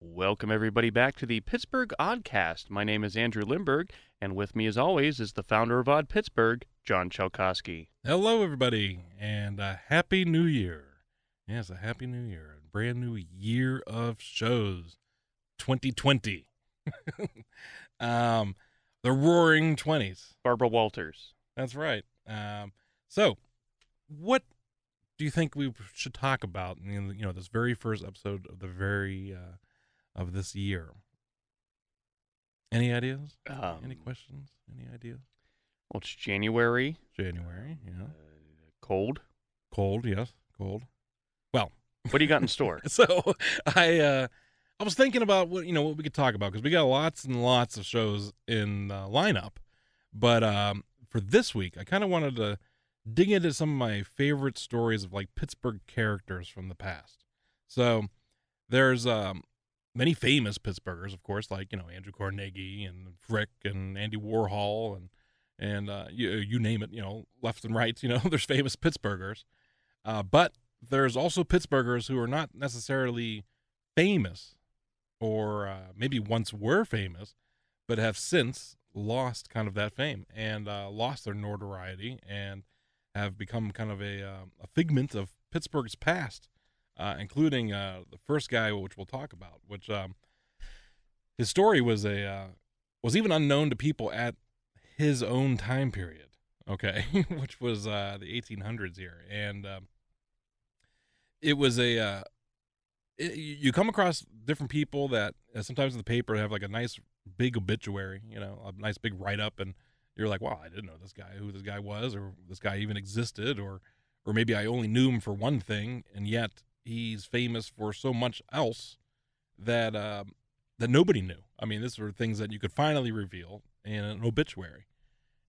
Welcome, everybody, back to the Pittsburgh Oddcast. My name is Andrew Lindberg, and with me, as always, is the founder of Odd Pittsburgh, John Chalkoski. Hello, everybody, and a happy new year. Yes, a happy new year, a brand new year of shows, 2020. The roaring 20s. Barbara Walters. That's right. So, what do you think we should talk about in, you know, this very first episode of the of this year? Any ideas? Any questions? Any ideas? Well, it's January. Yeah. Cold, yes. Cold. Well. What do you got in store? So I was thinking about what we could talk about, because we got lots and lots of shows in the lineup. But for this week, I kind of wanted to dig into some of my favorite stories of like Pittsburgh characters from the past. So there's many famous Pittsburghers, of course, like, Andrew Carnegie and Frick and Andy Warhol and you name it, left and right, there's famous Pittsburghers. But there's also Pittsburghers who are not necessarily famous or maybe once were famous, but have since lost kind of that fame and lost their notoriety and have become kind of a figment of Pittsburgh's past. Including the first guy, which we'll talk about, which his story was was even unknown to people at his own time period, okay, which was the 1800s here. And it was you come across different people that sometimes in the paper have like a nice big obituary, a nice big write-up, and you're like, wow, I didn't know who this guy was, or this guy even existed, or maybe I only knew him for one thing, and yet he's famous for so much else that that nobody knew. I mean, these were things that you could finally reveal in an obituary.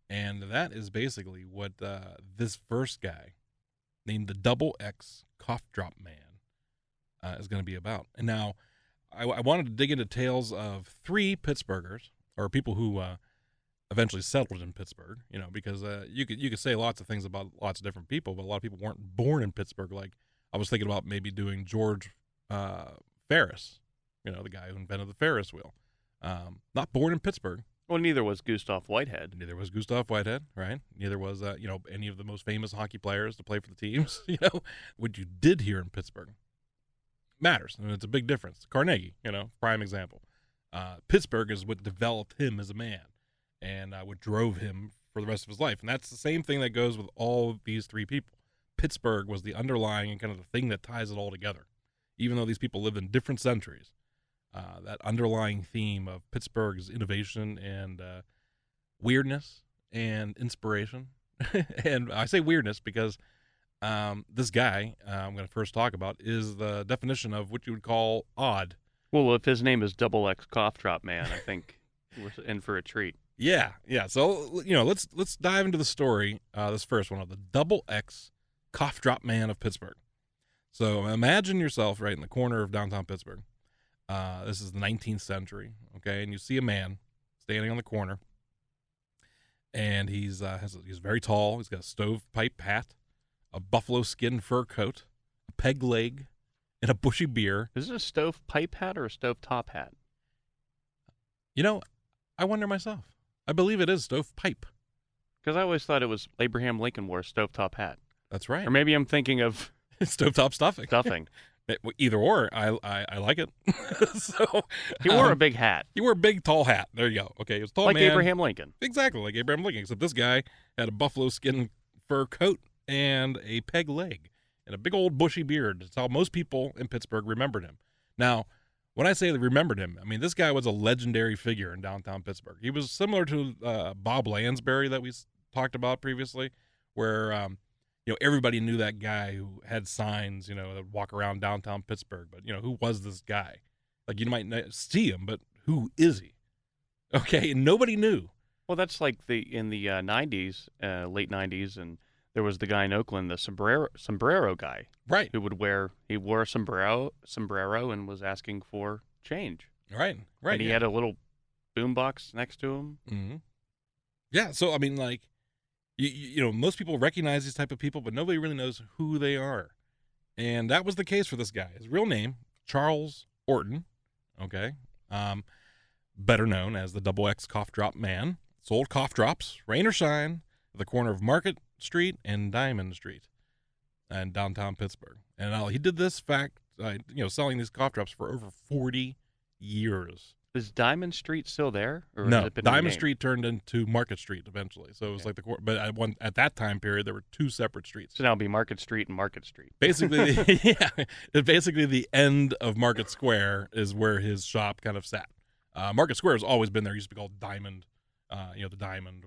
And that is basically what this first guy, named the Double X Cough Drop Man, is going to be about. And now, I wanted to dig into tales of three Pittsburghers, or people who eventually settled in Pittsburgh, because you could say lots of things about lots of different people, but a lot of people weren't born in Pittsburgh. Like, I was thinking about maybe doing George Ferris, the guy who invented the Ferris wheel. Not born in Pittsburgh. Well, neither was Gustav Whitehead. Right? Neither was, any of the most famous hockey players to play for the teams. What you did here in Pittsburgh matters, and it's a big difference. Carnegie, prime example. Pittsburgh is what developed him as a man and what drove him for the rest of his life. And that's the same thing that goes with all of these three people. Pittsburgh was the underlying and kind of the thing that ties it all together. Even though these people lived in different centuries, that underlying theme of Pittsburgh's innovation and weirdness and inspiration. And I say weirdness because this guy I'm going to first talk about is the definition of what you would call odd. Well, if his name is Double X Cough Drop Man, I think we're in for a treat. Yeah. So, let's dive into the story, this first one of the Double X Cough Drop Man of Pittsburgh. So imagine yourself right in the corner of downtown Pittsburgh. This is the 19th century, okay? And you see a man standing on the corner, and he's very tall. He's got a stovepipe hat, a buffalo skin fur coat, a peg leg, and a bushy beard. Is it a stovepipe hat or a stovetop hat? I wonder myself. I believe it is stovepipe. Because I always thought it was Abraham Lincoln wore a stovetop hat. That's right. Or maybe I'm thinking of stovetop stuffing. Either or, I like it. So he wore a big hat. He wore a big tall hat. There you go. Okay, he was a tall man. Like Abraham Lincoln. Exactly, like Abraham Lincoln. Except this guy had a buffalo skin fur coat and a peg leg and a big old bushy beard. That's how most people in Pittsburgh remembered him. Now, when I say they remembered him, I mean, this guy was a legendary figure in downtown Pittsburgh. He was similar to Bob Lansbury that we talked about previously, where, you know, everybody knew that guy who had signs, you know, that walk around downtown Pittsburgh. But, you know, who was this guy? Like, you might not see him, but who is he? Okay, and nobody knew. Well, that's like in the '90s, late '90s, and there was the guy in Oakland, the sombrero guy, right? Who would wore a sombrero, and was asking for change, right? And he had a little boombox next to him. Mm-hmm. Yeah, so I mean, like, you know, most people recognize these type of people, but nobody really knows who they are, and that was the case for this guy. His real name, Charles Orton, okay, better known as the Double X Cough Drop Man. Sold cough drops, rain or shine, at the corner of Market Street and Diamond Street in downtown Pittsburgh. And he did this selling these cough drops for over 40 years. Is Diamond Street still there? Or no, Diamond Street turned into Market Street eventually. So it was at that time period, there were two separate streets. So now it'll be Market Street and Market Street. Basically, basically the end of Market Square is where his shop kind of sat. Market Square has always been there. It used to be called Diamond. The Diamond,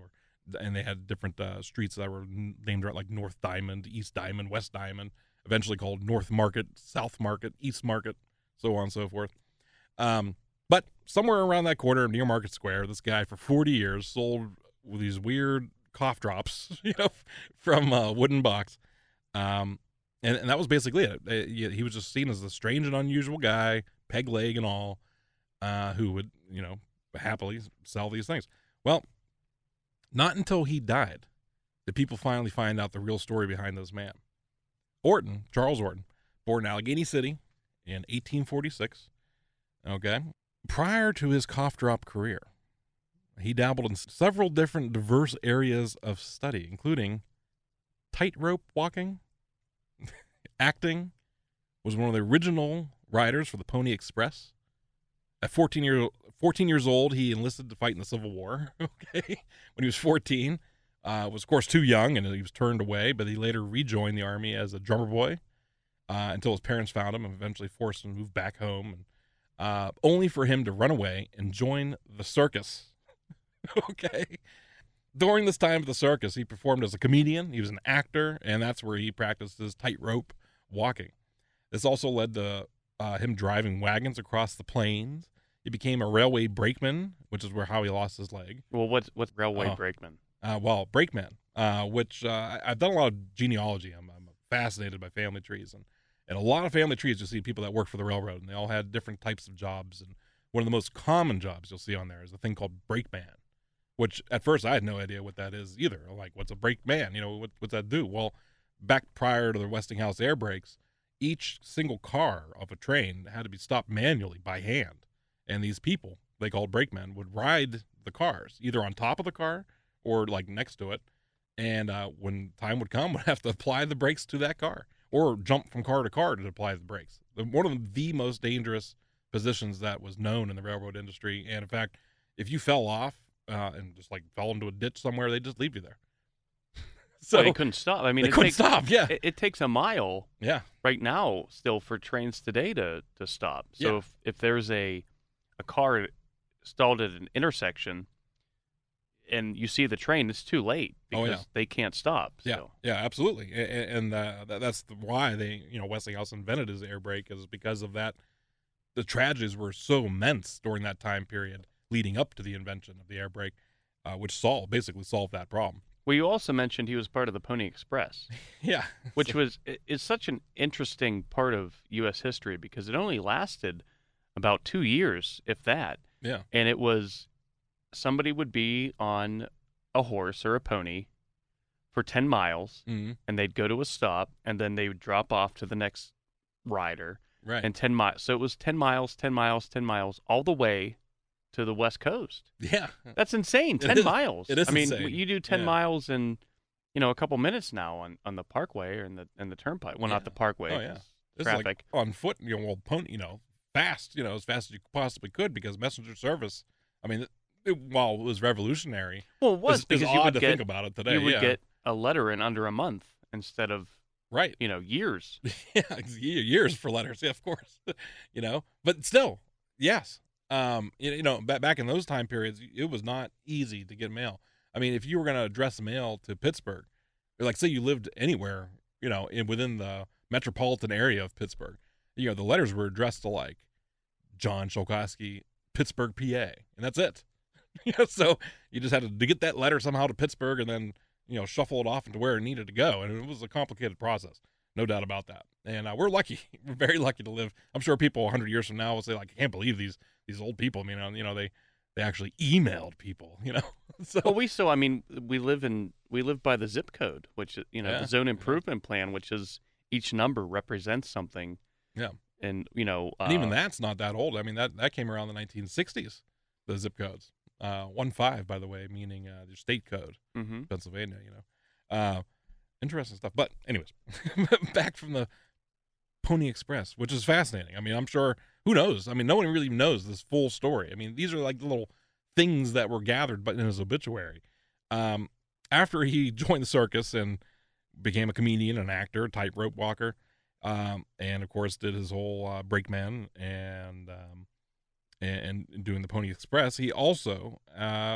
and they had different streets that were named like North Diamond, East Diamond, West Diamond, eventually called North Market, South Market, East Market, so on and so forth. But somewhere around that quarter near Market Square, this guy for 40 years sold these weird cough drops, you know, from a wooden box. And that was basically it. He was just seen as a strange and unusual guy, peg leg and all, who would, you know, happily sell these things. Well, not until he died did people finally find out the real story behind this man. Orton, Charles Orton, born in Allegheny City in 1846, okay? Prior to his cough drop career, he dabbled in several different diverse areas of study, including tightrope walking, acting, was one of the original riders for the Pony Express. At 14 years old, he enlisted to fight in the Civil War, okay? When he was 14, was, of course, too young, and he was turned away, but he later rejoined the Army as a drummer boy until his parents found him and eventually forced him to move back home, only for him to run away and join the circus, okay? During this time of the circus, he performed as a comedian, he was an actor, and that's where he practiced his tightrope walking. This also led to him driving wagons across the plains. He became a railway brakeman, which is how he lost his leg. Well, what's railway brakeman? Brakeman, which I've done a lot of genealogy. I'm fascinated by family trees. And a lot of family trees, you see people that work for the railroad, and they all had different types of jobs. And one of the most common jobs you'll see on there is a thing called brakeman, which at first I had no idea what that is either. Like, what's a brakeman? You know, what's that do? Well, back prior to the Westinghouse air brakes, each single car of a train had to be stopped manually by hand. And these people, they called brakemen, would ride the cars, either on top of the car or, like, next to it. And when time would come, would have to apply the brakes to that car or jump from car to car to apply the brakes. One of the most dangerous positions that was known in the railroad industry. And, in fact, if you fell off and just, like, fell into a ditch somewhere, they'd just leave you there. So well, they couldn't stop. I mean, yeah. It takes a mile right now still for trains today to stop. So if there's a car stalled at an intersection and you see the train, it's too late because they can't stop. So. Yeah, absolutely. And that's why Westinghouse invented his air brake, is because of that. The tragedies were so immense during that time period leading up to the invention of the air brake, which basically solved that problem. Well, you also mentioned he was part of the Pony Express. Yeah. Which is such an interesting part of U.S. history because it only lasted about 2 years, if that. Yeah. And it was somebody would be on a horse or a pony for 10 miles, mm-hmm. and they'd go to a stop, and then they would drop off to the next rider. Right. And 10 miles. So it was 10 miles, 10 miles, 10 miles, all the way to the West Coast. Yeah. That's insane. 10 miles. It is insane. I mean, you do 10 miles in, a couple minutes now on the parkway or in the turnpike. Well, not the parkway. Oh, yeah. It's traffic. Like on foot, old pony, fast, as fast as you possibly could, because messenger service, I mean, while it was revolutionary, well, it was, it's odd to think about it today. You would get a letter in under a month instead of years. Yeah, years for letters. Yeah, of course. But still, yes. Back in those time periods, it was not easy to get mail. I mean, if you were going to address mail to Pittsburgh, or like say you lived anywhere, within the metropolitan area of Pittsburgh, the letters were addressed to like John Chalkoski, Pittsburgh, PA, and that's it. So you just had to get that letter somehow to Pittsburgh and then, shuffle it off into where it needed to go. And it was a complicated process, no doubt about that. And we're lucky. We're very lucky to live. I'm sure people 100 years from now will say, like, I can't believe these old people. They actually emailed people, So we live by the zip code, which, the zone improvement plan, which is each number represents something. Yeah. And, and even that's not that old. I mean, that came around the 1960s, the zip codes. 1-5, by the way, meaning the state code, Pennsylvania, interesting stuff. But anyways, back from the Pony Express, which is fascinating. I mean, I'm sure, who knows? I mean, no one really knows this full story. I mean, these are like the little things that were gathered but in his obituary. After he joined the circus and became a comedian, an actor, tightrope walker, and of course did his whole brakeman and doing the Pony Express, he also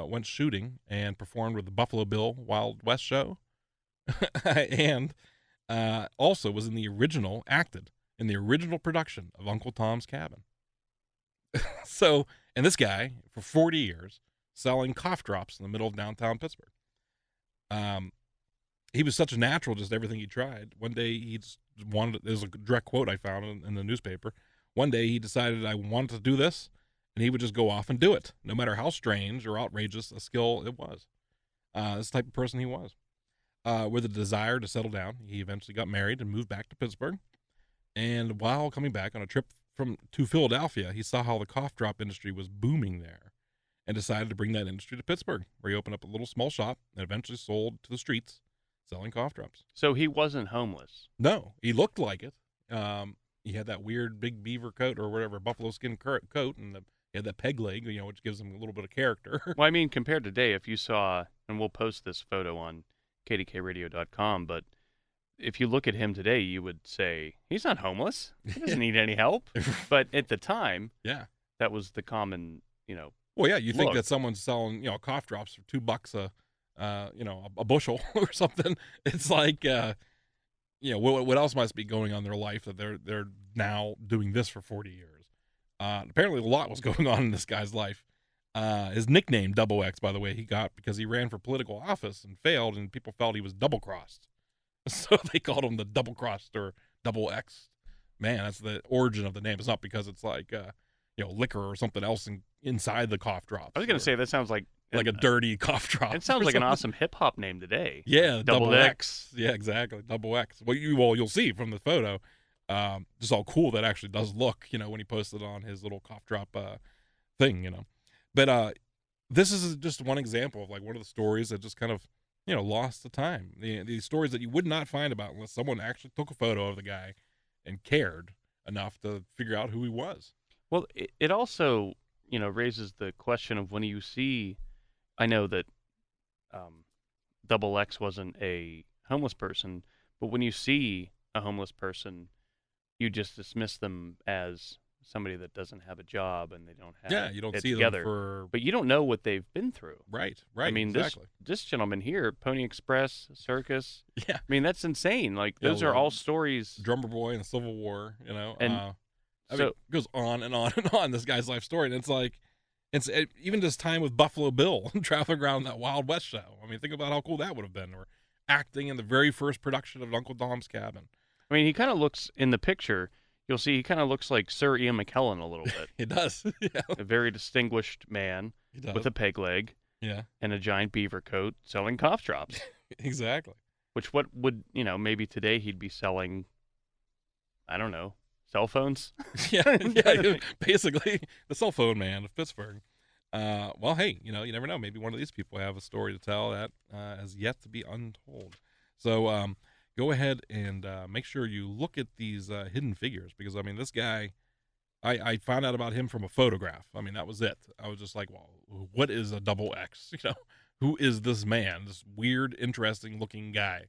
went shooting and performed with the Buffalo Bill Wild West show, and also was acted in the original production of Uncle Tom's Cabin. And this guy, for 40 years, selling cough drops in the middle of downtown Pittsburgh. He was such a natural, just everything he tried. One day there's a direct quote I found in the newspaper. One day he decided, I wanted to do this. And he would just go off and do it, no matter how strange or outrageous a skill it was. This type of person he was. With a desire to settle down, he eventually got married and moved back to Pittsburgh. And while coming back on a trip to Philadelphia, he saw how the cough drop industry was booming there and decided to bring that industry to Pittsburgh, where he opened up a little small shop and eventually sold to the streets selling cough drops. So he wasn't homeless? No, he looked like it. He had that weird big beaver coat or whatever, buffalo skin coat, and he had that peg leg, which gives him a little bit of character. Well, I mean, compared to today, if you saw, and we'll post this photo on kdkradio.com, but if you look at him today, you would say, he's not homeless. He doesn't need any help. But at the time, that was the common, Well, yeah, you think that someone's selling, cough drops for $2 a bushel or something. It's like... what else must be going on in their life that they're now doing this for 40 years? Apparently, a lot was going on in this guy's life. His nickname, Double X, by the way, he got because he ran for political office and failed, and people felt he was double-crossed. So they called him the double-crossed or Double X. Man, that's the origin of the name. It's not because it's like, liquor or something else inside the cough drops. I was going to say, that sounds like a dirty cough drop. It sounds like an awesome hip-hop name today. Yeah, Double X. Yeah, exactly, Double X. Well, you'll see from the photo, just how cool that actually does look, when he posted on his little cough drop thing, But this is just one example of, like, one of the stories that just kind of, lost the time. The stories that you would not find about unless someone actually took a photo of the guy and cared enough to figure out who he was. Well, it also, raises the question of when you see... I know that Double X wasn't a homeless person, but when you see a homeless person, you just dismiss them as somebody that doesn't have a job and they don't have you don't see together. Them for... But you don't know what they've been through. Right, I mean, exactly. This gentleman here, Pony Express, Circus, I mean, that's insane. Like, those are all stories. Drummer Boy and the Civil War, And it goes on and on and on, this guy's life story, and it's like, even this time with Buffalo Bill and traveling around that Wild West show. I mean, think about how cool that would have been, or acting in the very first production of Uncle Tom's Cabin. I mean, he kind of looks, in the picture, you'll see he kind of looks like Sir Ian McKellen a little bit. He does. Yeah. A very distinguished man with a peg leg and a giant beaver coat selling cough drops. Exactly. Which what would, maybe today he'd be selling, I don't know, cell phones? Basically the cell phone man of Pittsburgh. Well, hey, you never know. Maybe one of these people have a story to tell that has yet to be untold. So go ahead and make sure you look at these hidden figures, because, I mean, this guy, I found out about him from a photograph. I mean, that was it. I was just like, well, what is a Double X? who is this man, this weird, interesting looking guy?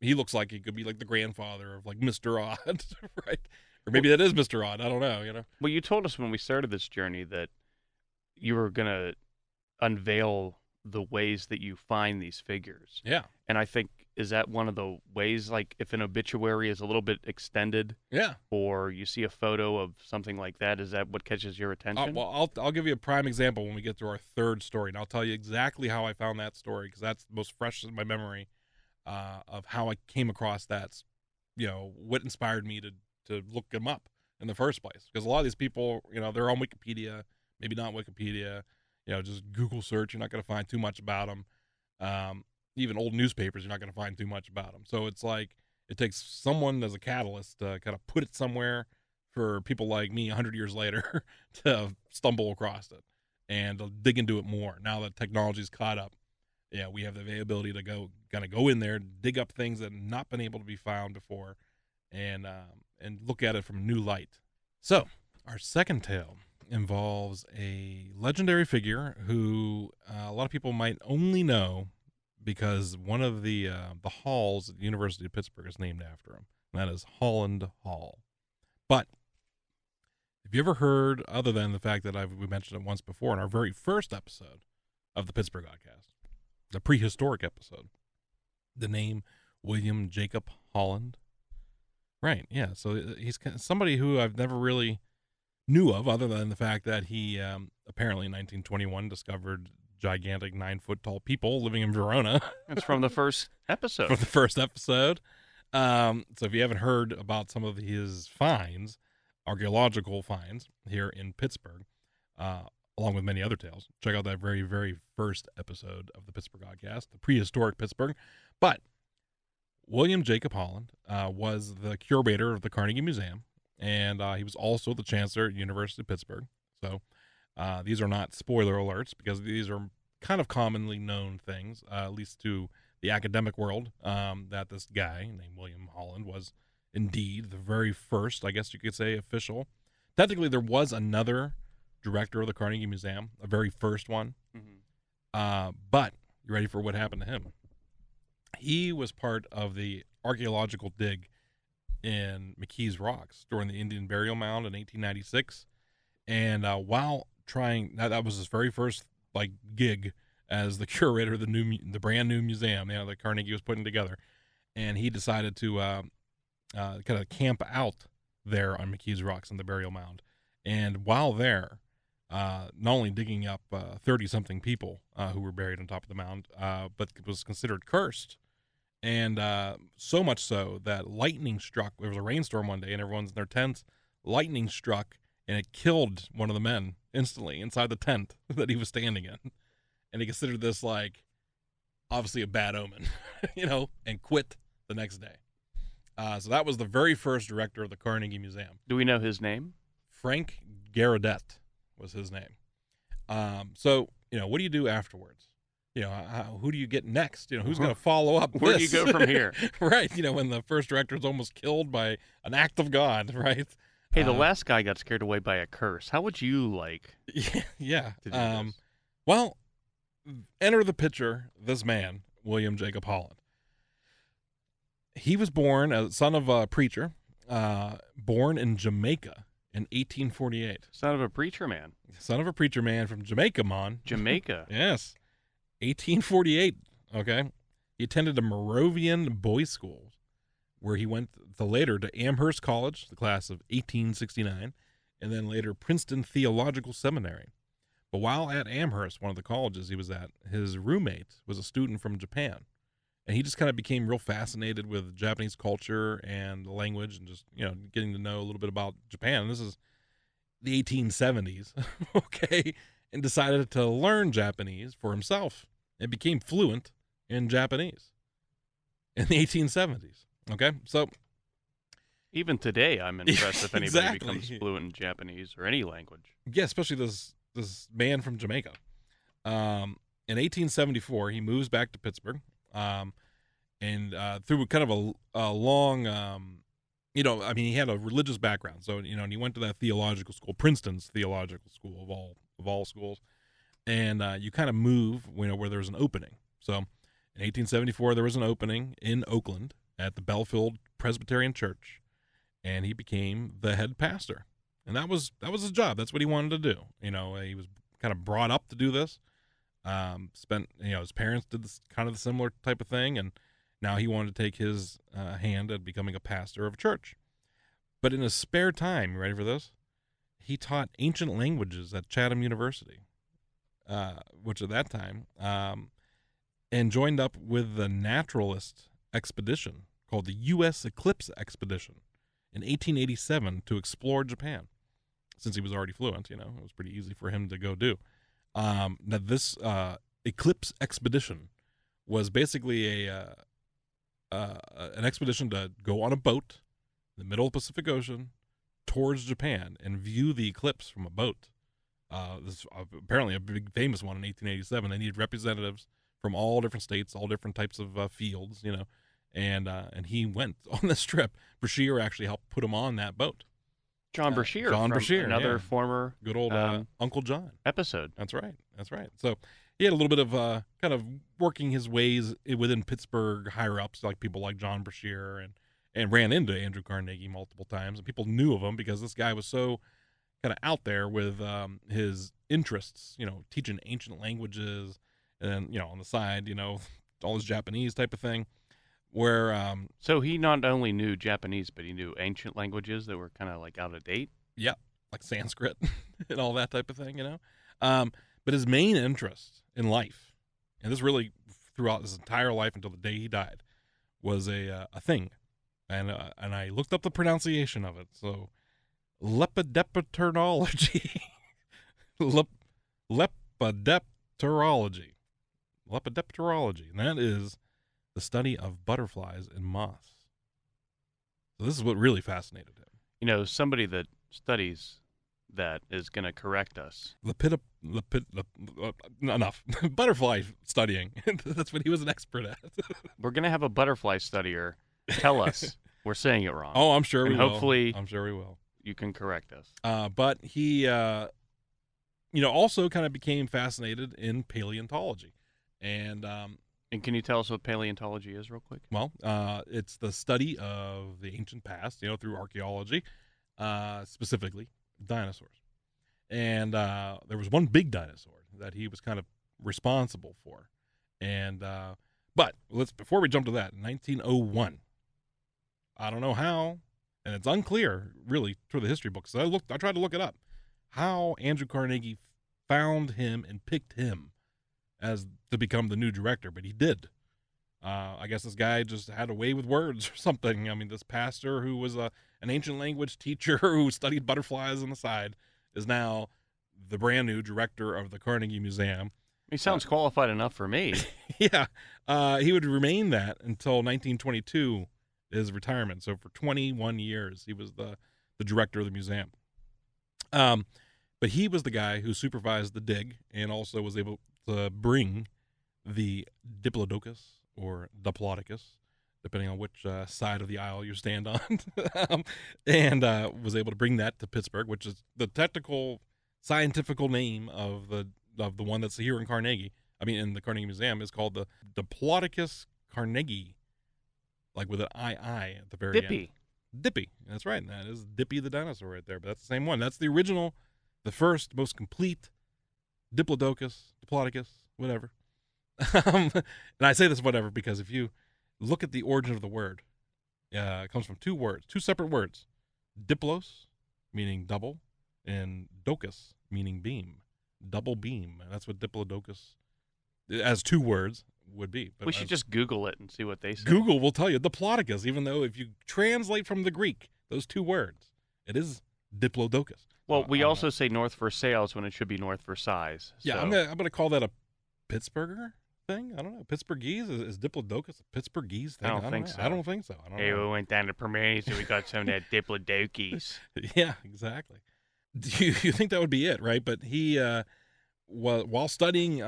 He looks like he could be like the grandfather of like Mr. Odd, right? Or maybe that is Mr. Odd. I don't know, you know? Well, you told us when we started this journey that you were going to unveil the ways that you find these figures. Yeah. And I think, is that one of the ways, like if an obituary is a little bit extended, yeah, or you see a photo of something like that, is that what catches your attention? Well, I'll give you a prime example when we get to our third story, and I'll tell you exactly how I found that story, because that's the most fresh in my memory of how I came across that, you know, what inspired me to look them up in the first place. Because a lot of these people, you know, they're on Wikipedia, maybe not Wikipedia, you know, just Google search, you're not going to find too much about them. Even old newspapers, you're not going to find too much about them. So it's like it takes someone as a catalyst to kind of put it somewhere for people like me 100 years later to stumble across it and to dig into it more. Now that technology's caught up, yeah, we have the availability to go in there, dig up things that have not been able to be found before, and look at it from new light. So our second tale involves a legendary figure who a lot of people might only know because one of the halls at the University of Pittsburgh is named after him, and that is Holland Hall. But have you ever heard, other than the fact that we mentioned it once before in our very first episode of the Pittsburgh podcast, the prehistoric episode, the name William Jacob Holland? Right, yeah, so he's somebody who I've never really knew of, other than the fact that he apparently in 1921 discovered gigantic 9-foot-tall people living in Verona. That's from the first episode. From the first episode. So if you haven't heard about some of his finds, archaeological finds here in Pittsburgh, along with many other tales, check out that very, very first episode of the Pittsburgh podcast, the prehistoric Pittsburgh. But William Jacob Holland was the curator of the Carnegie Museum, and he was also the chancellor at University of Pittsburgh. So these are not spoiler alerts, because these are kind of commonly known things, at least to the academic world, that this guy named William Holland was indeed the very first, I guess you could say, official. Technically, there was another director of the Carnegie Museum, a very first one. Mm-hmm. But you ready for what happened to him? He was part of the archaeological dig in McKees Rocks during the Indian burial mound in 1896. And while trying, that was his very first like gig as the curator of the brand new museum, you know, that Carnegie was putting together. And he decided to kind of camp out there on McKees Rocks on the burial mound. And while there, not only digging up 30-something people who were buried on top of the mound, but it was considered cursed. And so much so that lightning struck. There was a rainstorm one day, and everyone's in their tents. Lightning struck, and it killed one of the men instantly inside the tent that he was standing in. And he considered this, like, obviously a bad omen, you know, and quit the next day. So that was the very first director of the Carnegie Museum. Do we know his name? Frank Garadette was his name. So, you know, what do you do afterwards? You know, who do you get next? You know, who's going to follow up? Where do you go from here? Right. You know, when the first director is almost killed by an act of God, right? Hey, the last guy got scared away by a curse. How would you like? Yeah. Well, enter the picture, this man, William Jacob Holland. He was born as son of a preacher, born in Jamaica in 1848. Son of a preacher man. Son of a preacher man from Jamaica, mon. Jamaica. Yes. 1848. Okay. He attended a Moravian boys' school, where he went to later to Amherst College, the class of 1869, and then later Princeton Theological Seminary. But while at Amherst, one of the colleges he was at, his roommate was a student from Japan. And he just kind of became real fascinated with Japanese culture and the language and just, you know, getting to know a little bit about Japan. And this is the 1870s, okay, and decided to learn Japanese for himself and became fluent in Japanese in the 1870s. Okay, so even today, I'm impressed if anybody becomes fluent in Japanese or any language. Yeah, especially this man from Jamaica. In 1874, he moves back to Pittsburgh, and through kind of a long, you know, I mean, he had a religious background, so you know, and he went to that theological school, Princeton's Theological School of all schools, and you kind of move, you know, where there's an opening. So in 1874, there was an opening in Oakland at the Bellfield Presbyterian Church, and he became the head pastor. And that was his job. That's what he wanted to do. You know, he was kind of brought up to do this. Spent, you know, his parents did this kind of similar type of thing, and now he wanted to take his hand at becoming a pastor of a church. But in his spare time, you ready for this? He taught ancient languages at Chatham University, which at that time, and joined up with the naturalist expedition called the U.S. Eclipse Expedition in 1887 to explore Japan. Since he was already fluent, you know, it was pretty easy for him to go do. Now, this Eclipse Expedition was basically an expedition to go on a boat in the middle of the Pacific Ocean towards Japan and view the eclipse from a boat. This apparently a big famous one in 1887. They needed representatives from all different states, all different types of fields, you know, and he went on this trip. Brashear actually helped put him on that boat. John Brashear. John Brashear, another former good old Uncle John episode. That's right. That's right. So he had a little bit of kind of working his ways within Pittsburgh higher ups, like people like John Brashear, and ran into Andrew Carnegie multiple times, and people knew of him because this guy was so kind of out there with his interests, you know, teaching ancient languages, and you know, on the side, you know, all his Japanese type of thing. Where so he not only knew Japanese, but he knew ancient languages that were kind of like out of date. Yeah, like Sanskrit and all that type of thing, you know. But his main interest in life, and this really throughout his entire life until the day he died, was a thing. And I looked up the pronunciation of it. So lepidopterology. Lepidopterology. And that is the study of butterflies and moths. So this is what really fascinated him. You know, somebody that studies that is going to correct us. Enough. Butterfly studying. That's what he was an expert at. We're going to have a butterfly studier tell us we're saying it wrong. Oh, I'm sure we will. Hopefully, I'm sure we will. You can correct us. But he, you know, also kind of became fascinated in paleontology. And can you tell us what paleontology is real quick? Well, it's the study of the ancient past, you know, through archaeology, specifically dinosaurs. And there was one big dinosaur that he was kind of responsible for. And but let's before we jump to that, in 1901. I don't know how, and it's unclear, really, through the history books. So I tried to look it up, how Andrew Carnegie found him and picked him as to become the new director, but he did. I guess this guy just had a way with words or something. I mean, this pastor who was an ancient language teacher who studied butterflies on the side is now the brand new director of the Carnegie Museum. He sounds qualified enough for me. Yeah. He would remain that until 1922, his retirement. So for 21 years, he was the director of the museum. But he was the guy who supervised the dig and also was able to bring the Diplodocus or Diplodocus, depending on which side of the aisle you stand on, and was able to bring that to Pittsburgh, which is the technical, scientifical name of the one that's here in Carnegie. I mean, in the Carnegie Museum is called the Diplodocus carnegii. Like with an I at the very end. Dippy. That's right. And that is Dippy the dinosaur right there. But that's the same one. That's the original, the first, most complete Diplodocus, whatever. And I say this whatever because if you look at the origin of the word, it comes from two separate words. Diplos, meaning double, and docus, meaning beam. Double beam. And that's what Diplodocus, as two words, would be. But we should just Google it and see what they say. Google will tell you Diplodocus, even though if you translate from the Greek those two words, it is Diplodocus. Well, we also say North Versailles when it should be North Versailles. So. Yeah, I'm gonna call that a Pittsburgher thing. I don't know. Pittsburghese is Diplodocus a Pittsburghese thing? I don't think so. I don't think so. I don't know. We went down to Permaine and we got some of that Diplodocus. Yeah, exactly. You think that would be it, right? But he while studying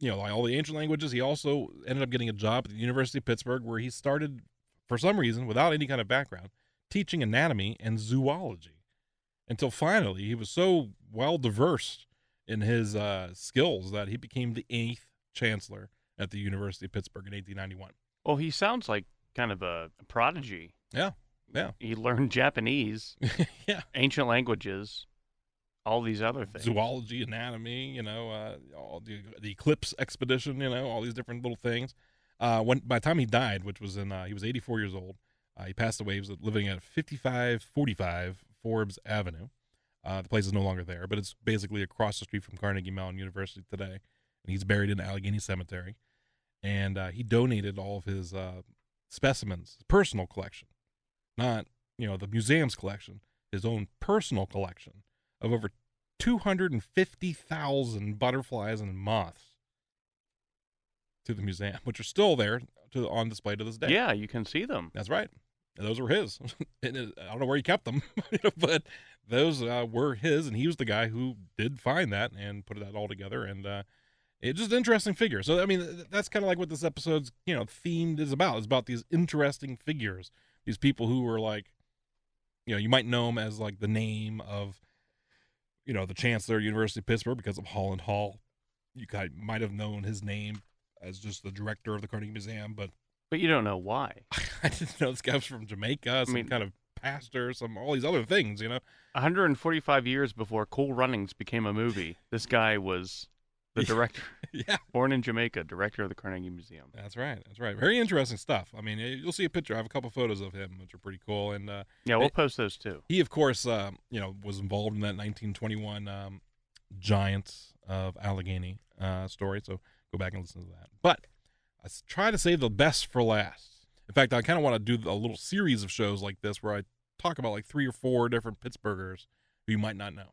you know, like all the ancient languages, he also ended up getting a job at the University of Pittsburgh, where he started, for some reason, without any kind of background, teaching anatomy and zoology, until finally he was so well diverse in his skills that he became the 8th chancellor at the University of Pittsburgh in 1891. Well, he sounds like kind of a prodigy. Yeah, yeah. He learned Japanese, yeah, ancient languages, all these other things. Zoology, anatomy, you know, all the Eclipse Expedition, you know, all these different little things. By the time he died, which was in, he was 84 years old, he passed away. He was living at 5545 Forbes Avenue. The place is no longer there, but it's basically across the street from Carnegie Mellon University today. And he's buried in Allegheny Cemetery. And he donated all of his specimens, personal collection, not, you know, the museum's collection, his own personal collection of over 250,000 butterflies and moths to the museum, which are still there on display to this day. Yeah, you can see them. That's right. And those were his. And I don't know where he kept them, but those were his, and he was the guy who did find that and put that all together. And it's just an interesting figure. So, I mean, that's kind of like what this episode's, you know, themed is about. It's about these interesting figures, these people who were like, you know, you might know them as like the name of, you know, the chancellor of University of Pittsburgh because of Holland Hall. You might have known his name as just the director of the Carnegie Museum, but you don't know why. I didn't know this guy was from Jamaica, some kind of pastor, all these other things, you know. 145 years before Cool Runnings became a movie, this guy was the director. Yeah, born in Jamaica, director of the Carnegie Museum. That's right. That's right. Very interesting stuff. I mean, you'll see a picture. I have a couple photos of him, which are pretty cool. And yeah, we'll post those too. He, of course, you know, was involved in that 1921 Giants of Allegheny story. So go back and listen to that. But I try to save the best for last. In fact, I kind of want to do a little series of shows like this where I talk about like 3 or 4 different Pittsburghers who you might not know.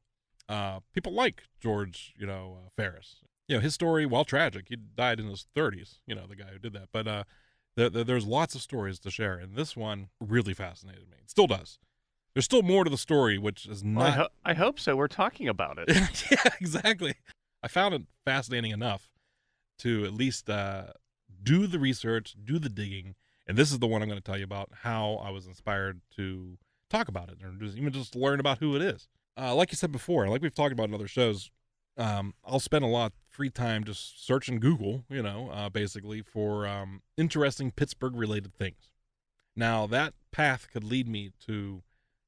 People like George, you know, Ferris. You know, his story, while tragic, he died in his 30s, you know, the guy who did that. But there's lots of stories to share, and this one really fascinated me. It still does. There's still more to the story, which is not... Well, I hope so. We're talking about it. Yeah, exactly. I found it fascinating enough to at least do the research, do the digging. And this is the one I'm going to tell you about, how I was inspired to talk about it, or even just learn about who it is. Like you said before, like we've talked about in other shows, I'll spend a lot of free time just searching Google, you know, basically for interesting Pittsburgh-related things. Now, that path could lead me to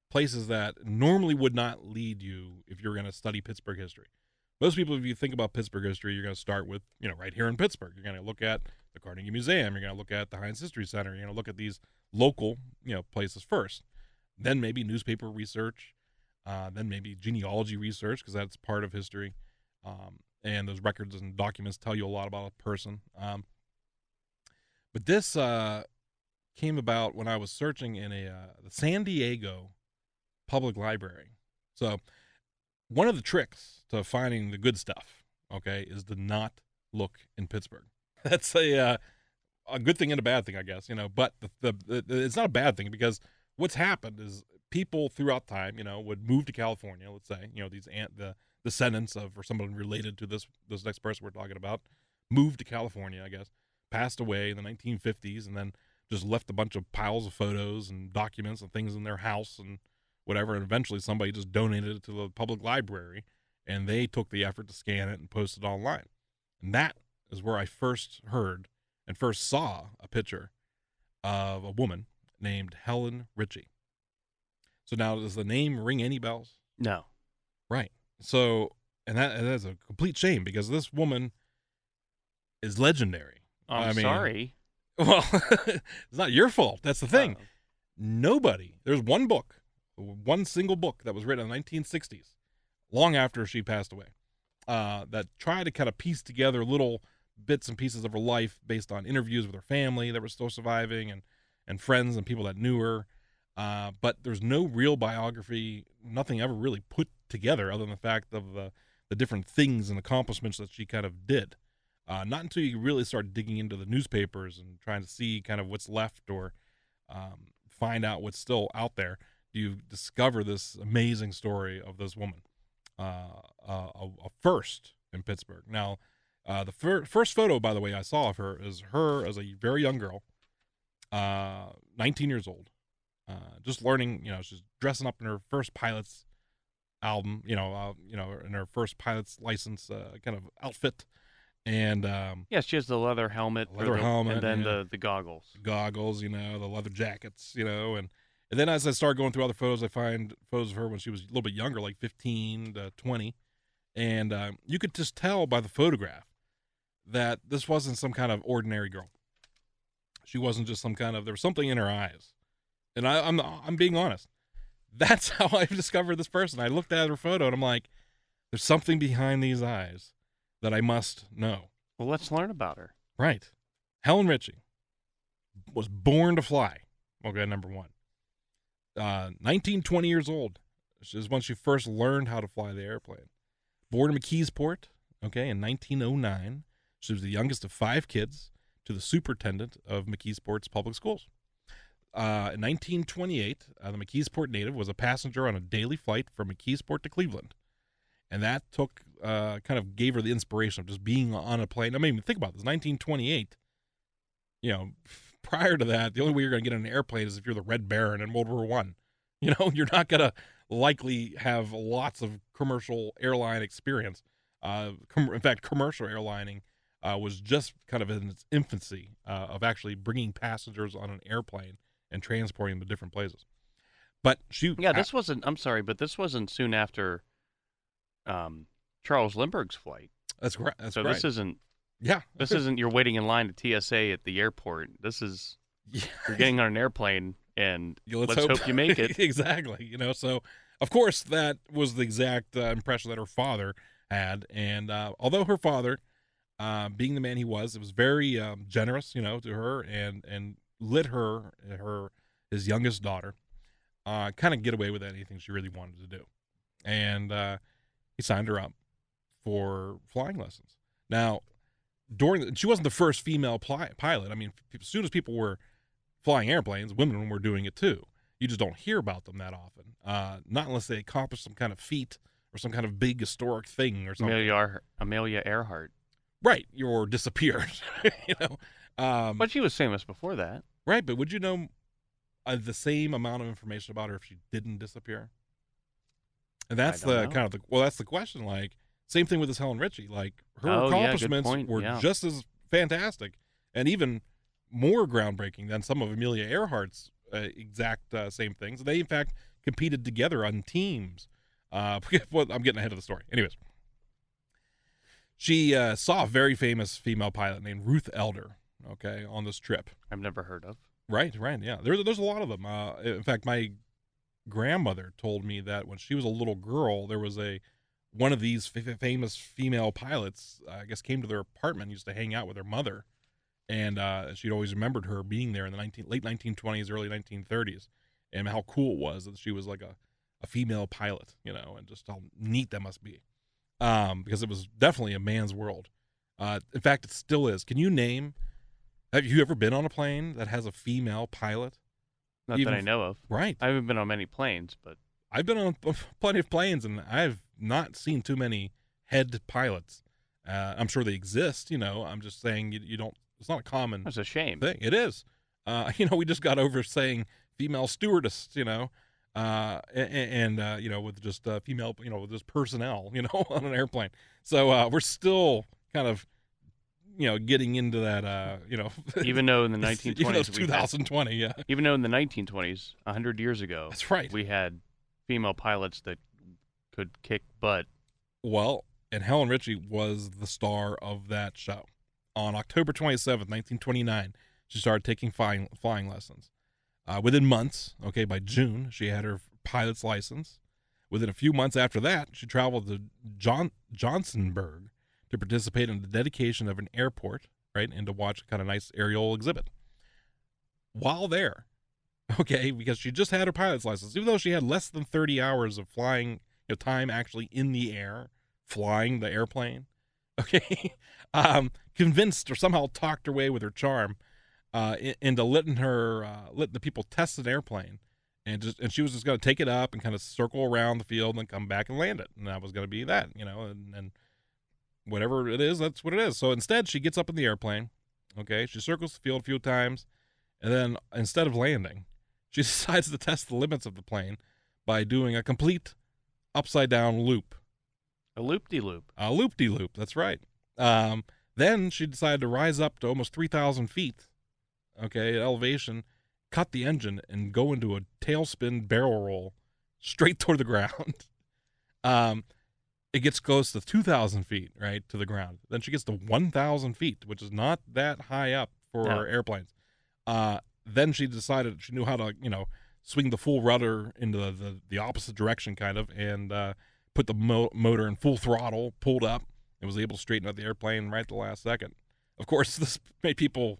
places that normally would not lead you if you're going to study Pittsburgh history. Most people, if you think about Pittsburgh history, you're going to start with, you know, right here in Pittsburgh. You're going to look at the Carnegie Museum. You're going to look at the Heinz History Center. You're going to look at these local, you know, places first. Then maybe newspaper research. Then maybe genealogy research, because that's part of history. And those records and documents tell you a lot about a person. But this came about when I was searching in the San Diego Public Library. So... one of the tricks to finding the good stuff, okay, is to not look in Pittsburgh. That's a good thing and a bad thing, I guess, you know, but it's not a bad thing, because what's happened is people throughout time, you know, would move to California, let's say, you know, the descendants of, or someone related to this next person we're talking about, moved to California, I guess, passed away in the 1950s, and then just left a bunch of piles of photos and documents and things in their house and whatever, and eventually somebody just donated it to the public library, and they took the effort to scan it and post it online. And that is where I first heard and first saw a picture of a woman named Helen Ritchie. So now, does the name ring any bells? No. Right. So, and that's a complete shame, because this woman is legendary. I mean, sorry. Well, it's not your fault. That's the thing. Nobody, there's one single book that was written in the 1960s, long after she passed away, that tried to kind of piece together little bits and pieces of her life based on interviews with her family that were still surviving, and friends and people that knew her. But there's no real biography, nothing ever really put together, other than the fact of the different things and accomplishments that she kind of did. Not until you really start digging into the newspapers and trying to see kind of what's left, or find out what's still out there, you discover this amazing story of this woman, a first in Pittsburgh. Now, the first photo, by the way, I saw of her is her as a very young girl, 19 years old, just learning, you know, she's dressing up in her first pilot's album, in her first pilot's license kind of outfit. And she has the leather helmet, and then the goggles, the leather jackets, and then as I start going through other photos, I find photos of her when she was a little bit younger, like 15 to 20, and you could just tell by the photograph that this wasn't some kind of ordinary girl. She wasn't just some kind of, there was something in her eyes, and I'm being honest. That's how I discovered this person. I looked at her photo and I'm like, there's something behind these eyes that I must know. Well, let's learn about her. Right. Helen Ritchie was born to fly. Okay, number one. 20 years old. This is when she first learned how to fly the airplane. Born in McKeesport, okay, in 1909. She was the youngest of 5 kids to the superintendent of McKeesport's public schools. In 1928, the McKeesport native was a passenger on a daily flight from McKeesport to Cleveland. And that took, kind of gave her the inspiration of just being on a plane. I mean, think about this, 1928, prior to that, the only way you're going to get on an airplane is if you're the Red Baron in World War I. You're not going to likely have lots of commercial airline experience. In fact, commercial airlining was just kind of in its infancy of actually bringing passengers on an airplane and transporting them to different places. But she... Yeah, this wasn't, I'm sorry, but this wasn't soon after... Charles Lindbergh's flight. That's right. So this isn't. Yeah. This isn't. You're waiting in line at TSA at the airport. This is. Yeah. You're getting on an airplane, and let's hope you make it. Exactly. So of course that was the exact impression that her father had, and although her father, being the man he was, it was very generous, to her, and let his youngest daughter, kind of get away with anything she really wanted to do, and. He signed her up for flying lessons. Now, she wasn't the first female pilot. I mean, as soon as people were flying airplanes, women were doing it too. You just don't hear about them that often, not unless they accomplish some kind of feat or some kind of big historic thing or something. Amelia Earhart. Right, or disappeared. But she was famous before that. Right, but would you know the same amount of information about her if she didn't disappear? And that's the kind of that's the question. Like, same thing with this Helen Ritchie. Like, her accomplishments were just as fantastic and even more groundbreaking than some of Amelia Earhart's exact same things. They, in fact, competed together on teams. Well, I'm getting ahead of the story. Anyways, she saw a very famous female pilot named Ruth Elder, okay, on this trip. I've never heard of. Right, yeah. There's a lot of them. In fact, my grandmother told me that when she was a little girl, there was one of these famous female pilots, I guess, came to their apartment, used to hang out with her mother, and she'd always remembered her being there in the late 1920s, early 1930s, and how cool it was that she was like a female pilot, and just how neat that must be, because it was definitely a man's world. In fact, it still is. Have you ever been on a plane that has a female pilot? Not that I know of. Right. I haven't been on many planes, but... I've been on plenty of planes, and I've not seen too many head pilots. I'm sure they exist, I'm just saying you don't... It's not a common... That's a shame. Thing. It is. We just got over saying female stewardess, with just female, with this personnel, on an airplane. So we're still kind of... getting into that, even though in the 1920s, even though it's 2020, even though in the 1920s, 100 years ago, that's right, we had female pilots that could kick butt. Well, and Helen Ritchie was the star of that show. On October 27th, 1929, she started taking flying lessons. Within months, by June, she had her pilot's license. Within a few months after that, she traveled to Johnsonburg. To participate in the dedication of an airport, right, and to watch kind of nice aerial exhibit. While there, because she just had her pilot's license, even though she had less than 30 hours of flying time actually in the air, flying the airplane, convinced or somehow talked her way with her charm into letting the people test an airplane, and she was just going to take it up and kind of circle around the field and come back and land it, and that was going to be that, and whatever it is, that's what it is. So instead, she gets up in the airplane, she circles the field a few times, and then instead of landing, she decides to test the limits of the plane by doing a complete upside-down loop. A loop-de-loop. A loop-de-loop, that's right. Then she decided to rise up to almost 3,000 feet, okay, elevation, cut the engine, and go into a tailspin barrel roll straight toward the ground. It gets close to 2,000 feet, right, to the ground. Then she gets to 1,000 feet, which is not that high up for our airplanes. Then she decided she knew how to, you know, swing the full rudder into the opposite direction, kind of, and put the motor in full throttle, pulled up, and was able to straighten out the airplane right at the last second. Of course, this made people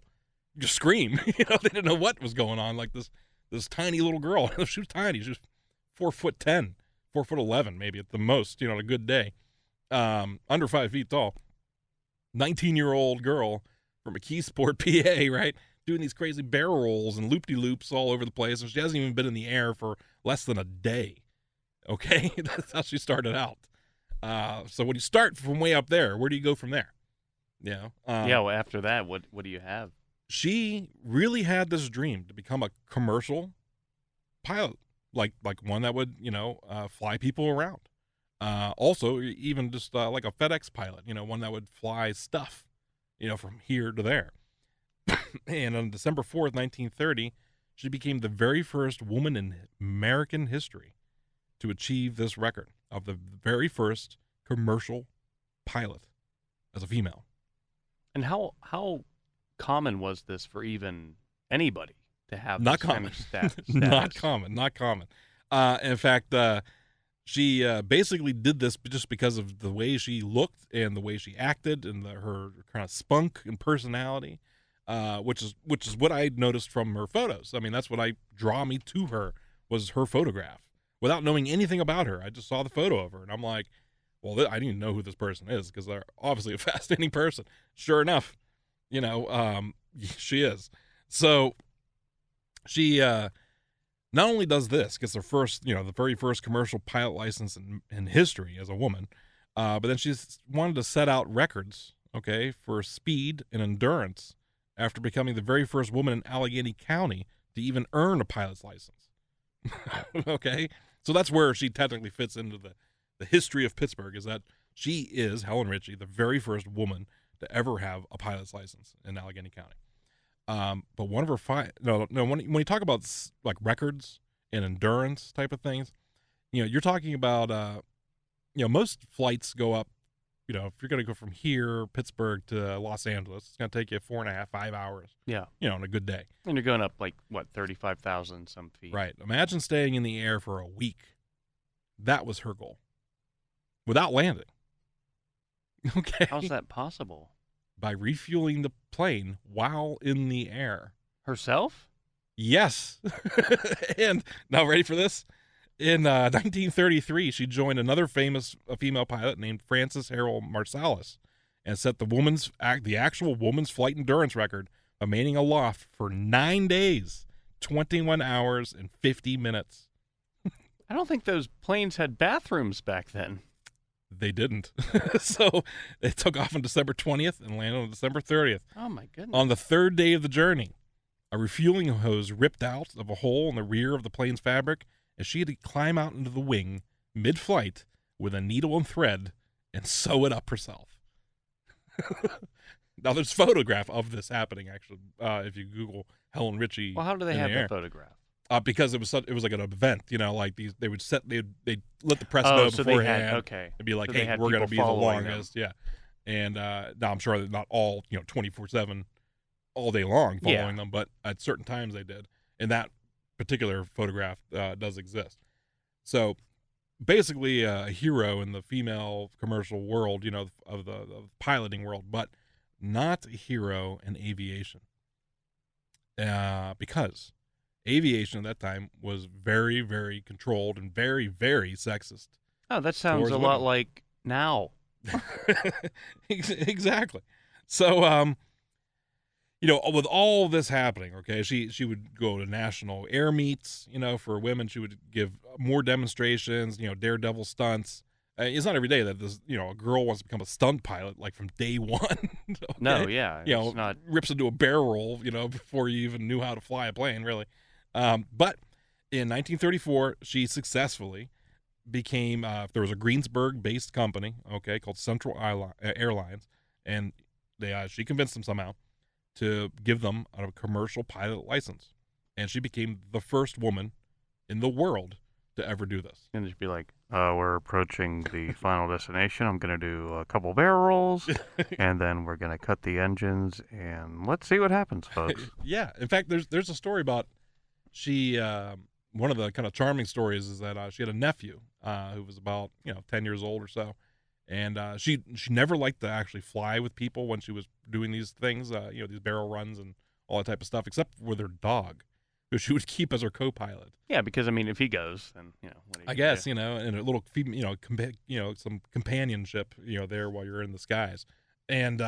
just scream. You know, they didn't know what was going on. Like this tiny little girl. She was tiny. She was 4'10", 4'11", maybe at the most. You know, on a good day, under 5 feet tall. 19-year-old girl from McKeesport, PA, right? Doing these crazy barrel rolls and loop-de-loops all over the place, and she hasn't even been in the air for less than a day, okay? That's how she started out. So when you start from way up there, where do you go from there? You know, well, after that, what do you have? She really had this dream to become a commercial pilot, like one that would, you know, fly people around. Also, even just like a FedEx pilot, you know, one that would fly stuff, you know, from here to there. And on December 4th, 1930, she became the very first woman in American history to achieve this record of the very first commercial pilot as a female. And how common was this for even anybody to have this kind of status? Not common. In fact, she basically did this just because of the way she looked and the way she acted and her kind of spunk and personality. Which is what I noticed from her photos. I mean, that's what drew me to her, was her photograph. Without knowing anything about her, I just saw the photo of her, and I'm like, well, I didn't know who this person is, because they're obviously a fascinating person. Sure enough, you know, she is. So she not only does this, gets her first, you know, the very first commercial pilot license in history as a woman, but then she wanted to set out records, okay, for speed and endurance, after becoming the very first woman in Allegheny County to even earn a pilot's license. Okay? So that's where she technically fits into the history of Pittsburgh, is that she is, Helen Ritchie, the very first woman to ever have a pilot's license in Allegheny County. But one of her when you talk about like records and endurance type of things, you know, you're talking about, you know, most flights go up. You know, if you're going to go from here, Pittsburgh, to Los Angeles, it's going to take you 4.5, 5 hours. Yeah. You know, on a good day. And you're going up, like, what, 35,000 some feet. Right. Imagine staying in the air for a week. That was her goal. Without landing. Okay. How's that possible? By refueling the plane while in the air. Herself? Yes. And now, ready for this? In 1933, she joined another famous female pilot named Frances Harrell Marsalis and set the actual woman's flight endurance record, remaining aloft for 9 days, 21 hours, and 50 minutes. I don't think those planes had bathrooms back then. They didn't. So they took off on December 20th and landed on December 30th. Oh, my goodness. On the third day of the journey, a refueling hose ripped out of a hole in the rear of the plane's fabric, as she had to climb out into the wing mid-flight with a needle and thread and sew it up herself. Now, there's a photograph of this happening, actually, if you Google Helen Ritchie. Well, how do they have the photograph? Because it was like an event, you know, like they'd let the press know beforehand. It'd be like, so hey, we're going to be the longest. Them. Yeah. And now I'm sure that not all, you know, 24/7 all day long following them, but at certain times they did. And that particular photograph does exist. So basically a hero in the female commercial world, you know, of the piloting world, but not a hero in aviation, because aviation at that time was very, very controlled and very, very sexist. Oh, that sounds a lot like now. Exactly. So, you know, with all this happening, okay, she would go to national air meets, you know, for women. She would give more demonstrations, you know, daredevil stunts. It's not every day that this, you know, a girl wants to become a stunt pilot, like, from day one. Okay? No, yeah. You know, not... rips into a barrel roll, you know, before you even knew how to fly a plane, really. But in 1934, she successfully became, there was a Greensburg-based company, okay, called Central Airlines, and they she convinced them somehow to give them a commercial pilot license. And she became the first woman in the world to ever do this. And just be like, we're approaching the final destination. I'm going to do a couple barrel rolls, and then we're going to cut the engines, and let's see what happens, folks. Yeah. In fact, there's a story about she, one of the kind of charming stories is that she had a nephew who was about, 10 years old or so, and she never liked to actually fly with people when she was doing these things, these barrel runs and all that type of stuff, except with her dog, who she would keep as her co-pilot. Yeah, because, if he goes, then, what do you do? I guess, and a little, some companionship, there while you're in the skies. And,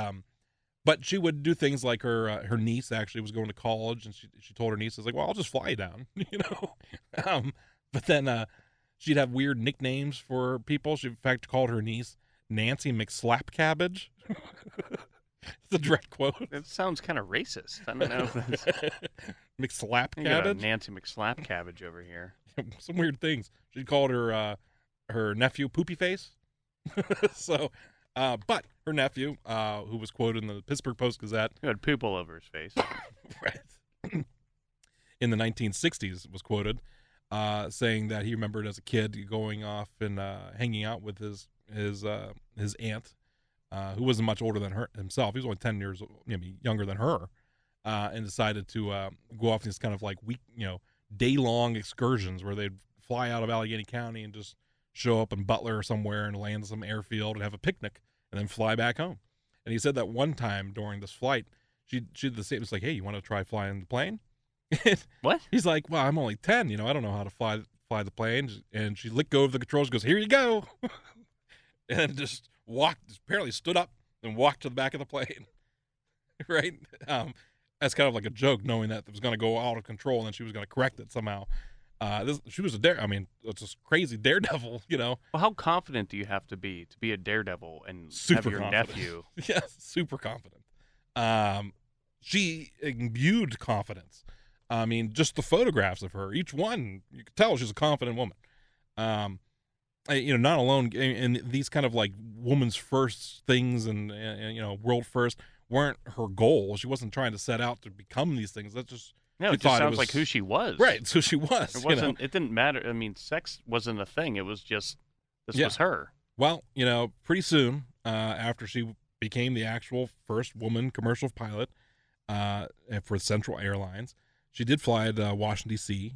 but she would do things like her niece actually was going to college, and she told her niece, well, I'll just fly you down, But then she'd have weird nicknames for people. She, in fact, called her niece Nancy McSlapcabbage. It's a direct quote. It sounds kind of racist. I don't know if that's... McSlapcabbage? Nancy McSlapcabbage over here. Some weird things. She called her nephew Poopy Face. So, but her nephew, who was quoted in the Pittsburgh Post-Gazette... Who had poop all over his face. Right. In the 1960s was quoted, saying that he remembered as a kid going off and hanging out with his aunt, who wasn't much older than himself. He was only 10 years younger than her, and decided to go off these kind of like week, day-long excursions where they'd fly out of Allegheny County and just show up in Butler or somewhere and land some airfield and have a picnic and then fly back home. And he said that one time during this flight, she did the same. It's like, hey, you want to try flying the plane? What? He's like, well, I'm only 10. I don't know how to fly the plane. And she let go of the controls and goes, here you go. And just... apparently stood up and walked to the back of the plane, right? That's kind of like a joke, knowing that it was going to go out of control and then she was going to correct it somehow. She was it's just crazy daredevil, Well, how confident do you have to be a daredevil and super have your confident. Nephew? Yes, super confident. She imbued confidence. Just the photographs of her, each one, you could tell she's a confident woman. Not alone, and these kind of like woman's first things and world first weren't her goal. She wasn't trying to set out to become these things. That's just it just sounds like who she was. Right, it's who she was. It wasn't. It didn't matter. Sex wasn't a thing. It was just was her. Well, pretty soon after she became the actual first woman commercial pilot for Central Airlines, she did fly to Washington D.C.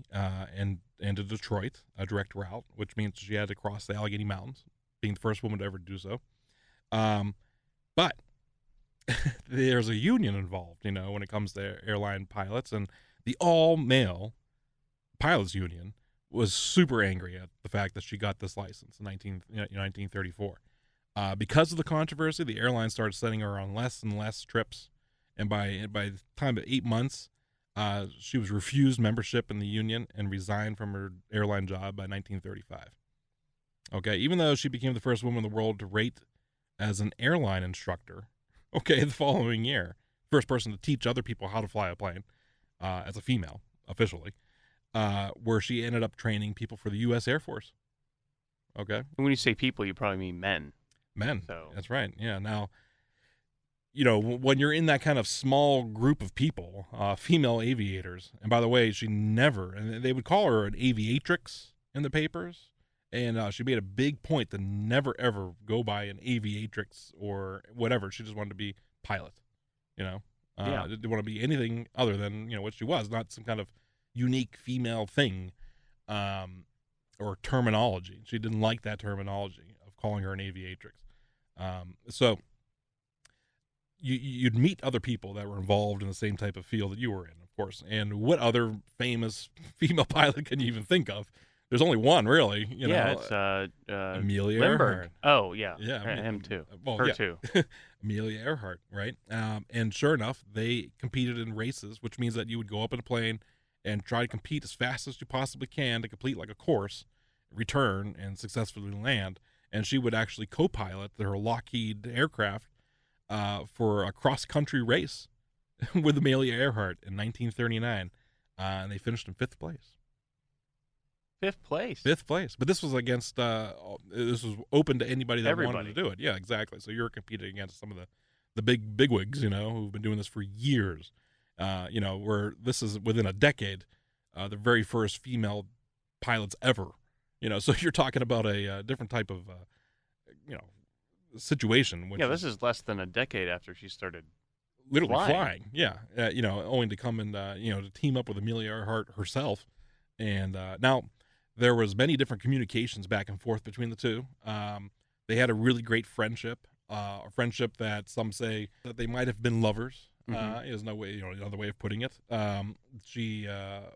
And to Detroit, a direct route, which means she had to cross the Allegheny Mountains, being the first woman to ever do so. But there's a union involved, when it comes to airline pilots, and the all-male pilots union was super angry at the fact that she got this license in 1934. Because of the controversy, the airline started sending her on less and less trips, and by the time of 8 months, she was refused membership in the union and resigned from her airline job by 1935. Okay, even though she became the first woman in the world to rate as an airline instructor, the following year, first person to teach other people how to fly a plane as a female, officially, where she ended up training people for the U.S. Air Force. Okay. When you say people, you probably mean men. Men. So. That's right. Yeah, now... when you're in that kind of small group of people, female aviators, and by the way, she never, and they would call her an aviatrix in the papers, and she made a big point to never, ever go by an aviatrix or whatever. She just wanted to be pilot, didn't want to be anything other than, what she was, not some kind of unique female thing or terminology. She didn't like that terminology of calling her an aviatrix. So... You'd meet other people that were involved in the same type of field that you were in, of course. And what other famous female pilot can you even think of? There's only one, really. It's Amelia Earhart. Oh, yeah. Yeah, him too. Well, her too. Amelia Earhart, right? And sure enough, they competed in races, which means that you would go up in a plane and try to compete as fast as you possibly can to complete like a course, return, and successfully land. And she would actually co-pilot her Lockheed aircraft for a cross-country race with Amelia Earhart in 1939, and they finished in 5th place. Fifth place. But this was against, this was open to anybody that wanted to do it. Yeah, exactly. So you're competing against some of the bigwigs, you know, who've been doing this for years. You know, where this is within a decade, the very first female pilots ever. You know, so you're talking about a different type of, you know, situation. Which this is less than a decade after she started literally flying. Yeah, you know, only to come and, you know, to team up with Amelia Earhart herself. And now there was many different communications back and forth between the two. They had a really great friendship, a friendship that some say that they might have been lovers. There's no way, you know, another way of putting it. She,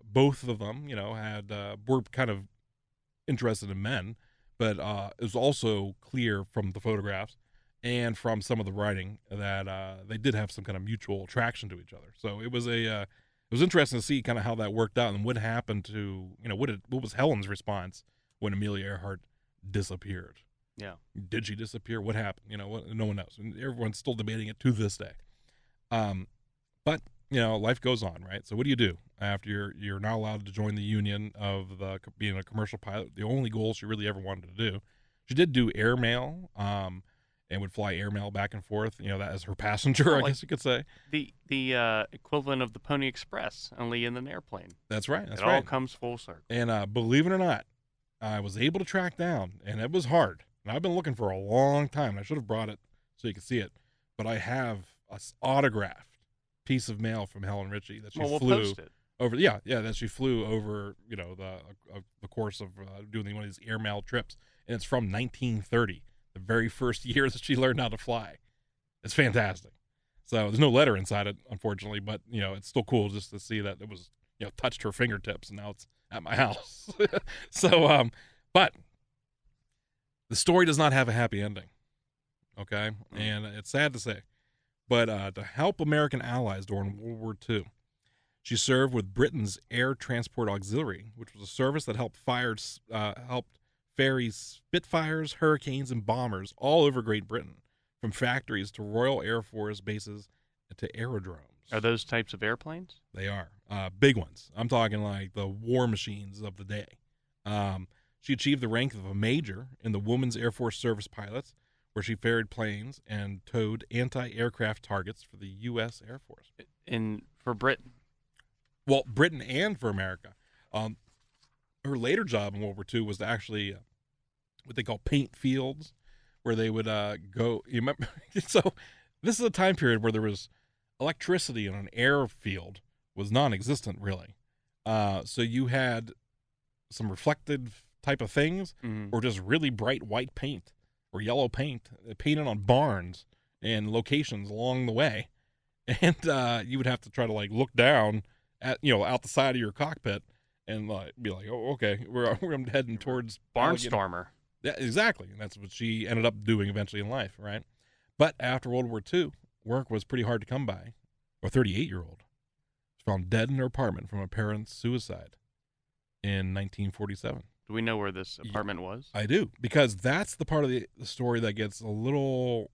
both of them, you know, had were kind of interested in men, but it was also clear from the photographs and from some of the writing that they did have some kind of mutual attraction to each other. So it was a, it was interesting to see kind of how that worked out and what happened to, you know, what was Helen's response when Amelia Earhart disappeared. Yeah, did she disappear? What happened? You know, no one knows, and everyone's still debating it to this day. But you know, life goes on, right? So what do you do after you're not allowed to join the union of being a commercial pilot? The only goal she really ever wanted to do, she did do airmail, and would fly airmail back and forth. You know, that as her passenger, well, I guess you could say the equivalent of the Pony Express, only in an airplane. That's right. That's right. It all comes full circle. And believe it or not, I was able to track down, and it was hard. And I've been looking for a long time. And I should have brought it so you could see it, but I have an autographed piece of mail from Helen Ritchie that she flew over. Yeah, that she flew over. You know, the course of doing one of these airmail trips, and it's from 1930, the very first year that she learned how to fly. It's fantastic. So there's no letter inside it, unfortunately, but you know, it's still cool just to see that it was, you know, touched her fingertips, and now it's at my house. So, but the story does not have a happy ending. Okay, and it's sad to say. But to help American allies during World War II, she served with Britain's Air Transport Auxiliary, which was a service that helped ferry Spitfires, Hurricanes, and bombers all over Great Britain, from factories to Royal Air Force bases to aerodromes. Are those types of airplanes? They are. Big ones. I'm talking like the war machines of the day. She achieved the rank of a major in the Women's Air Force Service Pilots, where she ferried planes and towed anti-aircraft targets for the U.S. Air Force. And for Britain? Well, Britain and for America. Her later job in World War II was to actually what they call paint fields, where they would go. You remember? So this is a time period where there was electricity in an airfield was non-existent, really. So you had some reflective type of things, or just really bright white paint. Or yellow paint painted on barns and locations along the way, and you would have to try to like look down at, you know, out the side of your cockpit and like be like, oh, okay, we're heading towards Barnstormer. Yeah, exactly, and that's what she ended up doing eventually in life, right? But after World War II, work was pretty hard to come by. A 38-year-old was found dead in her apartment from a parent's suicide in 1947. Do we know where this apartment was? I do, because that's the part of the story that gets a little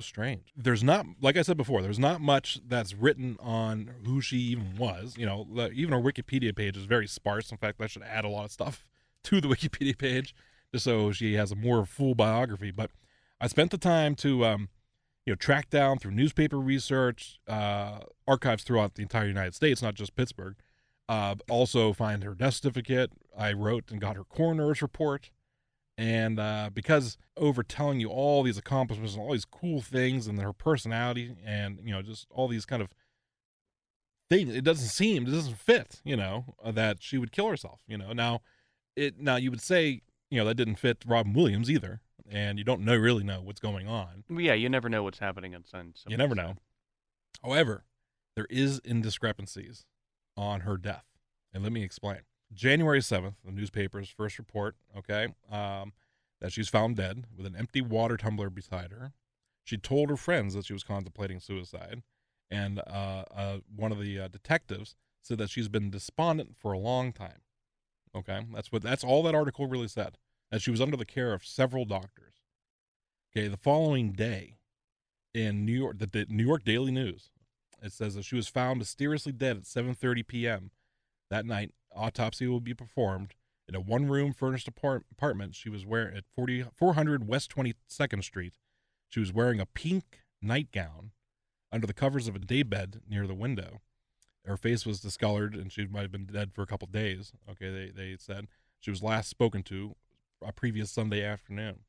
strange. There's not, like I said before, there's not much that's written on who she even was. You know, even our Wikipedia page is very sparse. In fact, I should add a lot of stuff to the Wikipedia page just so she has a more full biography. But I spent the time to, you know, track down through newspaper research, archives throughout the entire United States, not just Pittsburgh. Also find her death certificate. I wrote and got her coroner's report. And because over telling you all these accomplishments and all these cool things and her personality and, you know, just all these kind of things, it doesn't fit, you know, that she would kill herself, you know. Now you would say, you know, that didn't fit Robin Williams either. And you don't really know what's going on. Yeah, you never know what's happening on Sunday. You never know. However, there is indiscrepancies on her death. And let me explain. January 7th, the newspaper's first report, okay, that she's found dead with an empty water tumbler beside her. She told her friends that she was contemplating suicide, and one of the detectives said that she's been despondent for a long time. Okay, that's all that article really said, that she was under the care of several doctors. Okay, the following day in New York, the New York Daily News, it says that she was found mysteriously dead at 7:30 p.m. that night autopsy will be performed in a one-room furnished apartment she was wearing at 400 West 22nd Street. She was wearing a pink nightgown under the covers of a daybed near the window. Her face was discolored, and she might have been dead for a couple days, okay, they said. She was last spoken to a previous Sunday afternoon.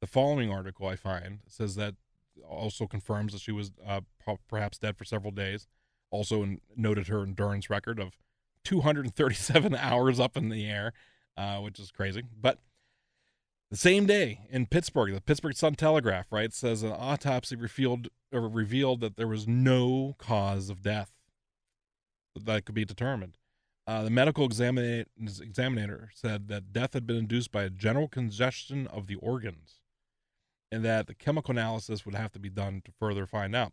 The following article, I find, says that also confirms that she was perhaps dead for several days. Also noted her endurance record of 237 hours up in the air, which is crazy. But the same day in Pittsburgh, the Pittsburgh Sun-Telegraph, right, says an autopsy revealed that there was no cause of death that could be determined. The medical examiner said that death had been induced by a general congestion of the organs and that the chemical analysis would have to be done to further find out.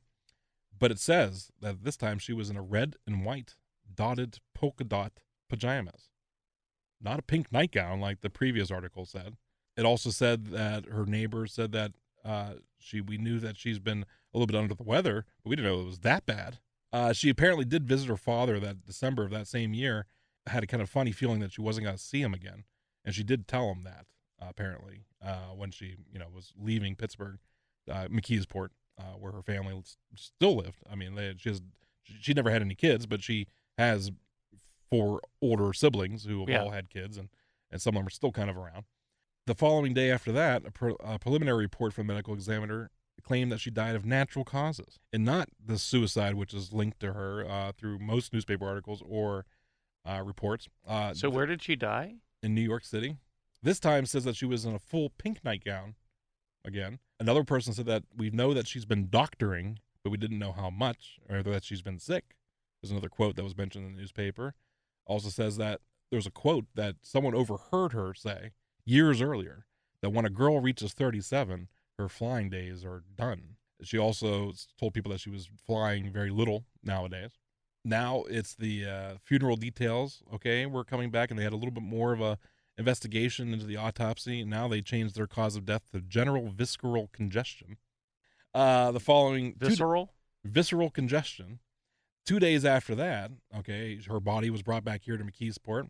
But it says that this time she was in a red and white dotted polka dot pajamas, not a pink nightgown like the previous article said. It also said that her neighbor said that we knew that she's been a little bit under the weather, but we didn't know it was that bad. She apparently did visit her father that December of that same year, had a kind of funny feeling that she wasn't going to see him again. And she did tell him that, apparently, when she, was leaving Pittsburgh, McKeesport, where her family still lived. I mean, she never had any kids, but she has four older siblings who have all had kids, and some of them are still kind of around. The following day after that, a preliminary report from the medical examiner claimed that she died of natural causes and not the suicide, which is linked to her through most newspaper articles or reports. So where did she die? In New York City. This time says that she was in a full pink nightgown again. Another person said that we know that she's been doctoring, but we didn't know how much, or that she's been sick. There's another quote that was mentioned in the newspaper. Also says that there's a quote that someone overheard her say years earlier, that when a girl reaches 37, her flying days are done. She also told people that she was flying very little nowadays. Now it's the funeral details. Okay, we're coming back, and they had a little bit more of a investigation into the autopsy. Now they changed their cause of death to general visceral congestion. The following visceral congestion. 2 days after that, okay, her body was brought back here to McKeesport.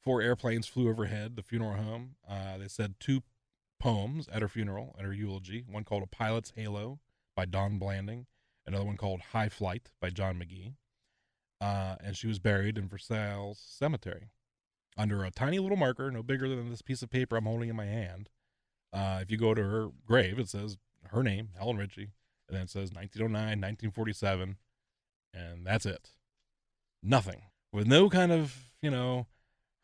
4 airplanes flew overhead the funeral home. They said 2 poems at her funeral, at her eulogy, one called A Pilot's Halo by Don Blanding, another one called High Flight by John McGee, and she was buried in Versailles Cemetery under a tiny little marker, no bigger than this piece of paper I'm holding in my hand. If you go to her grave, it says her name, Helen Ritchie, and then it says 1909, 1947, and that's it. Nothing. With no kind of,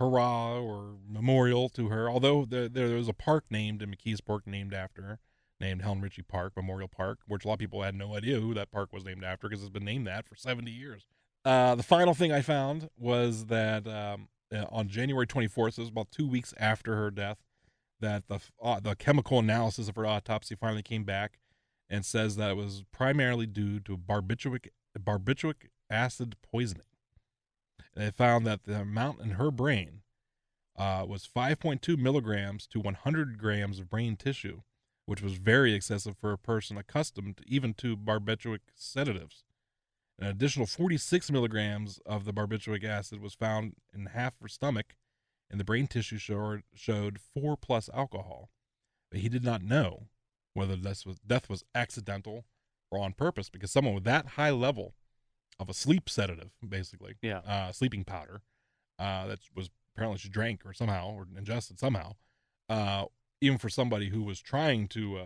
hurrah or memorial to her, although there was a park named in McKeesport named after her, named Helen Ritchie Park, Memorial Park, which a lot of people had no idea who that park was named after because it's been named that for 70 years. The final thing I found was that on January 24th, so it was about 2 weeks after her death, that the chemical analysis of her autopsy finally came back and says that it was primarily due to barbituric acid poisoning. They found that the amount in her brain was 5.2 milligrams to 100 grams of brain tissue, which was very excessive for a person accustomed even to barbituric sedatives. An additional 46 milligrams of the barbituric acid was found in half her stomach, and the brain tissue showed 4+ alcohol. But he did not know whether this death was accidental or on purpose, because someone with that high level of a sleep sedative, basically, sleeping powder that was apparently she drank or somehow or ingested somehow. Even for somebody who was trying to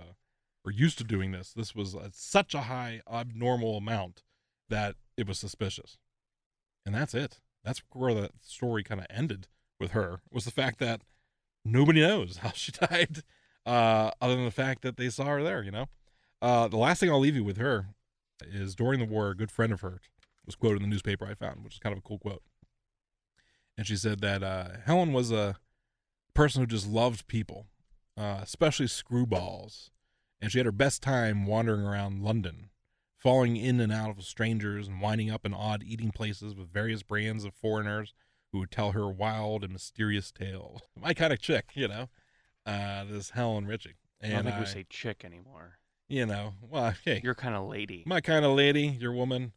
or used to doing this, this was such a high abnormal amount that it was suspicious. And that's it. That's where the story kind of ended with her, was the fact that nobody knows how she died other than the fact that they saw her there. The last thing I'll leave you with her is during the war, a good friend of hers was quoted in the newspaper I found, which is kind of a cool quote. And she said that Helen was a person who just loved people, especially screwballs. And she had her best time wandering around London, falling in and out of strangers and winding up in odd eating places with various brands of foreigners who would tell her wild and mysterious tales. My kind of chick, this Helen Ritchie. And I don't think we say chick anymore. Hey. Your kind of lady. My kind of lady, your woman,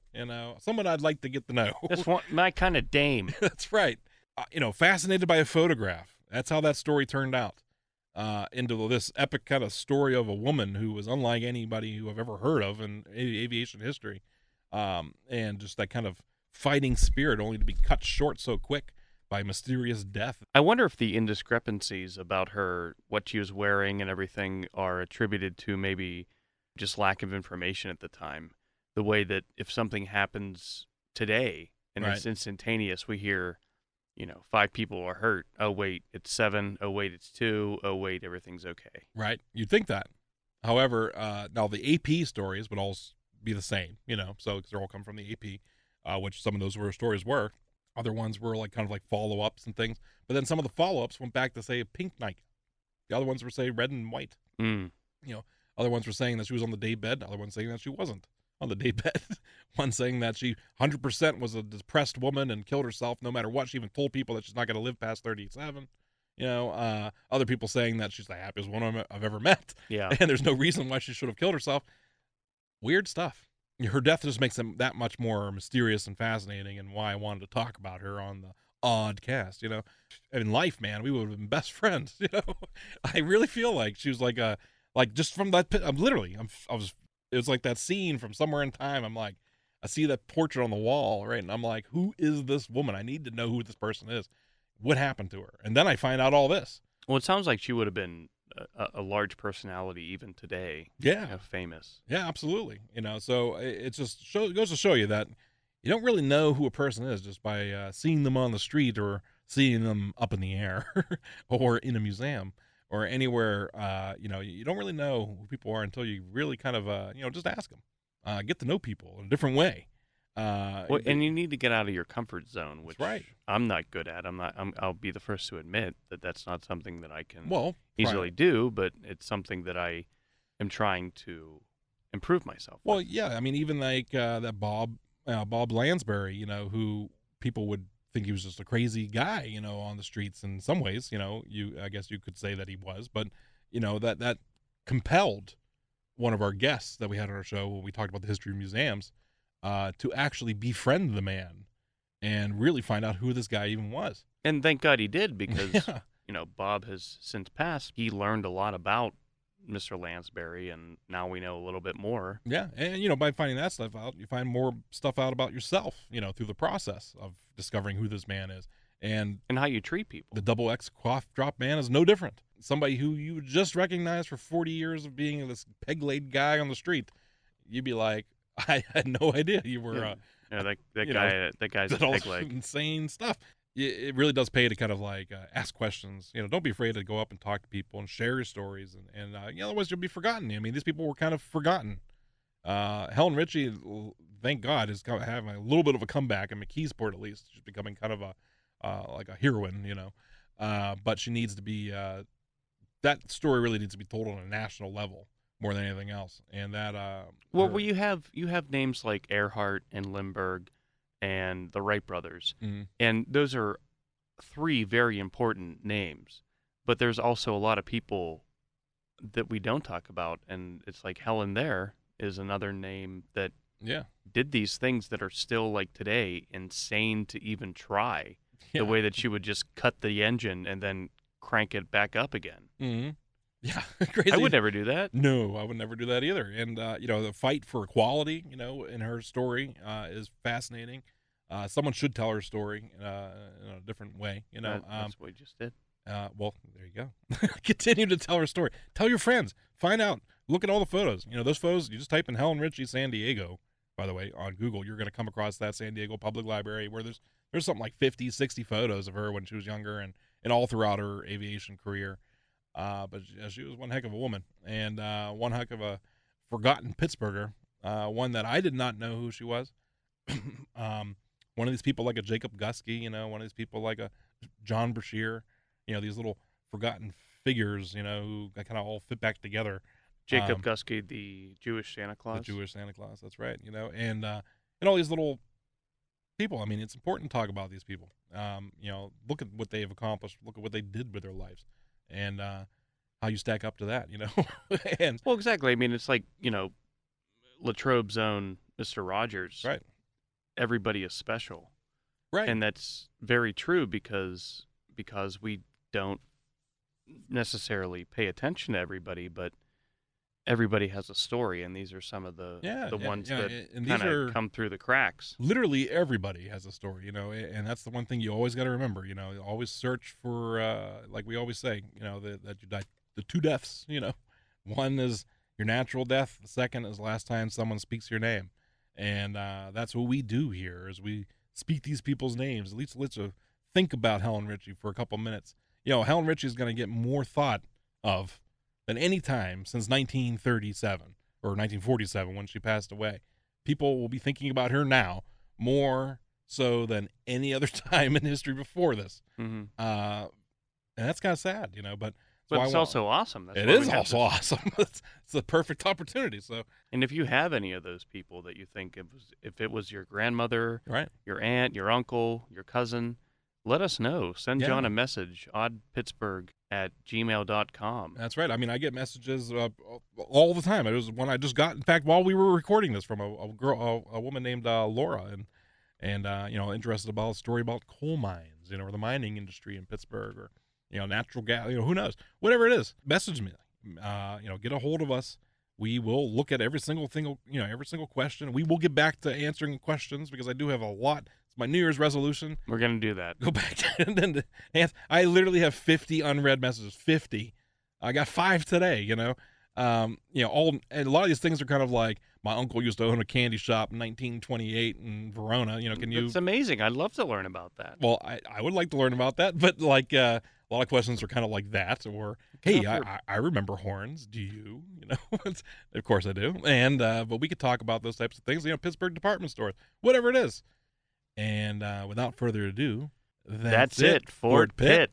someone I'd like to get to know. That's my kind of dame. That's right. you know, fascinated by a photograph. That's how that story turned out into this epic kind of story of a woman who was unlike anybody who I've ever heard of in aviation history, and just that kind of fighting spirit only to be cut short so quick by mysterious death. I wonder if the indiscrepancies about her, what she was wearing and everything, are attributed to maybe just lack of information at the time. The way that if something happens today and right. It's instantaneous, we hear, you know, 5 people are hurt. Oh, wait, it's 7. Oh, wait, it's 2. Oh, wait, everything's okay. Right. You'd think that. However, now the AP stories would all be the same, you know, so because they all come from the AP, which some of those stories were. Other ones were like kind of like follow-ups and things. But then some of the follow-ups went back to, say, pink night. The other ones were, say, red and white. Mm. You know, other ones were saying that she was on the daybed. Other ones saying that she wasn't on the daybed. One saying that she 100% was a depressed woman and killed herself no matter what. She even told people that she's not going to live past 37. You know, other people saying that she's the happiest woman I've ever met. Yeah. And there's no reason why she should have killed herself. Weird stuff. Her death just makes them that much more mysterious and fascinating, and why I wanted to talk about her on the odd cast, you know. In life, man, we would have been best friends, you know. I really feel like she was like a, like just from that, it was like that scene from Somewhere in Time. I'm like, I see that portrait on the wall, right? And I'm like, who is this woman? I need to know who this person is. What happened to her? And then I find out all this. Well, it sounds like she would have been a large personality even today. Yeah. Kind of famous. Yeah, absolutely. You know, so it just goes to show you that you don't really know who a person is just by seeing them on the street or seeing them up in the air or in a museum or anywhere. You know, you don't really know who people are until you really kind of, you know, just ask them. Get to know people in a different way. Well, and you need to get out of your comfort zone, which right. I'm not good at. I'll be the first to admit that that's not something that I can easily do, but it's something that I am trying to improve myself. Well, with. Yeah. I mean, even like that Bob Lansbury, you know, who people would think he was just a crazy guy, you know, on the streets in some ways, you know, I guess you could say that he was, but you know, that compelled one of our guests that we had on our show when we talked about the history of museums, to actually befriend the man and really find out who this guy even was. And thank God he did, because, yeah. You know, Bob has since passed. He learned a lot about Mr. Lansbury, and now we know a little bit more. Yeah, and, you know, by finding that stuff out, you find more stuff out about yourself, you know, through the process of discovering who this man is. And how you treat people. The double X cough drop man is no different. Somebody who you just recognized for 40 years of being this peg-laid guy on the street, you'd be like, I had no idea you were. Yeah, that guy. Know, that guy's that all insane stuff. It really does pay to kind of like ask questions. You know, don't be afraid to go up and talk to people and share your stories. And you know, otherwise you'll be forgotten. I mean, these people were kind of forgotten. Helen Ritchie, thank God, is kind of having a little bit of a comeback in McKeesport. At least she's becoming kind of a like a heroine. You know, but she needs to be. That story really needs to be told on a national level. More than anything else, and that well, you have names like Earhart and Lindberg, and the Wright brothers, mm-hmm. and those are 3 very important names. But there's also a lot of people that we don't talk about, and it's like Helen. There is another name that did these things that are still like today insane to even try. Yeah. The way that she would just cut the engine and then crank it back up again. Mm-hmm. Yeah, crazy. I would never do that. No, I would never do that either. And, you know, the fight for equality, you know, in her story is fascinating. Someone should tell her story in a different way, you know. That's what we just did. Well, there you go. Continue to tell her story. Tell your friends. Find out. Look at all the photos. You know, those photos, you just type in Helen Ritchie, San Diego, by the way, on Google. You're going to come across that San Diego Public Library where there's something like 50, 60 photos of her when she was younger and all throughout her aviation career. But she was one heck of a woman and one heck of a forgotten Pittsburgher, one that I did not know who she was. One of these people like a Jacob Gusky, you know, one of these people like a John Brashear, you know, these little forgotten figures, you know, who kind of all fit back together. Jacob Gusky, the Jewish Santa Claus. The Jewish Santa Claus, that's right, you know, and all these little people. I mean, it's important to talk about these people. You know, look at what they've accomplished, look at what they did with their lives. And how you stack up to that, you know? Well, exactly. I mean, it's like, you know, Latrobe's own Mr. Rogers. Right. Everybody is special. Right. And that's very true because we don't necessarily pay attention to everybody, but everybody has a story, and these are some of the ones that kind of come through the cracks. Literally everybody has a story, you know, and that's the one thing you always got to remember, you know, always search for, like we always say, you know, that you died, the two deaths, you know. One is your natural death. The second is the last time someone speaks your name. And that's what we do here is we speak these people's names. At least let's think about Helen Richey for a couple minutes. You know, Helen Richey is going to get more thought of than any time since 1937 or 1947 when she passed away. People will be thinking about her now more so than any other time in history before this. Mm-hmm. And that's kind of sad, you know, but it's also awesome. It is also awesome. It's the perfect opportunity. So, and if you have any of those people that you think if it was your grandmother, right, your aunt, your uncle, your cousin, let us know. Send John a message, oddpittsburgh@gmail.com. That's right. I mean, I get messages all the time. It was one I just got, in fact, while we were recording this, from a woman named Laura, and you know, interested about a story about coal mines, you know, or the mining industry in Pittsburgh, or you know, natural gas, you know, who knows, whatever it is. Message me, you know, get a hold of us. We will look at every single question. We will get back to answering questions because I do have a lot. It's my New Year's resolution. We're going to do that. Go back to, and then I literally have 50 unread messages, 50. I got 5 today, you know. You know, and a lot of these things are kind of like, my uncle used to own a candy shop in 1928 in Verona, you know, can you? It's amazing. I'd love to learn about that. Well, I would like to learn about that, but like, a lot of questions are kind of like that, or, hey, I remember horns. Do you? You know, of course I do. And, but we could talk about those types of things, you know, Pittsburgh department stores, whatever it is. And without further ado, that's it for Pitt.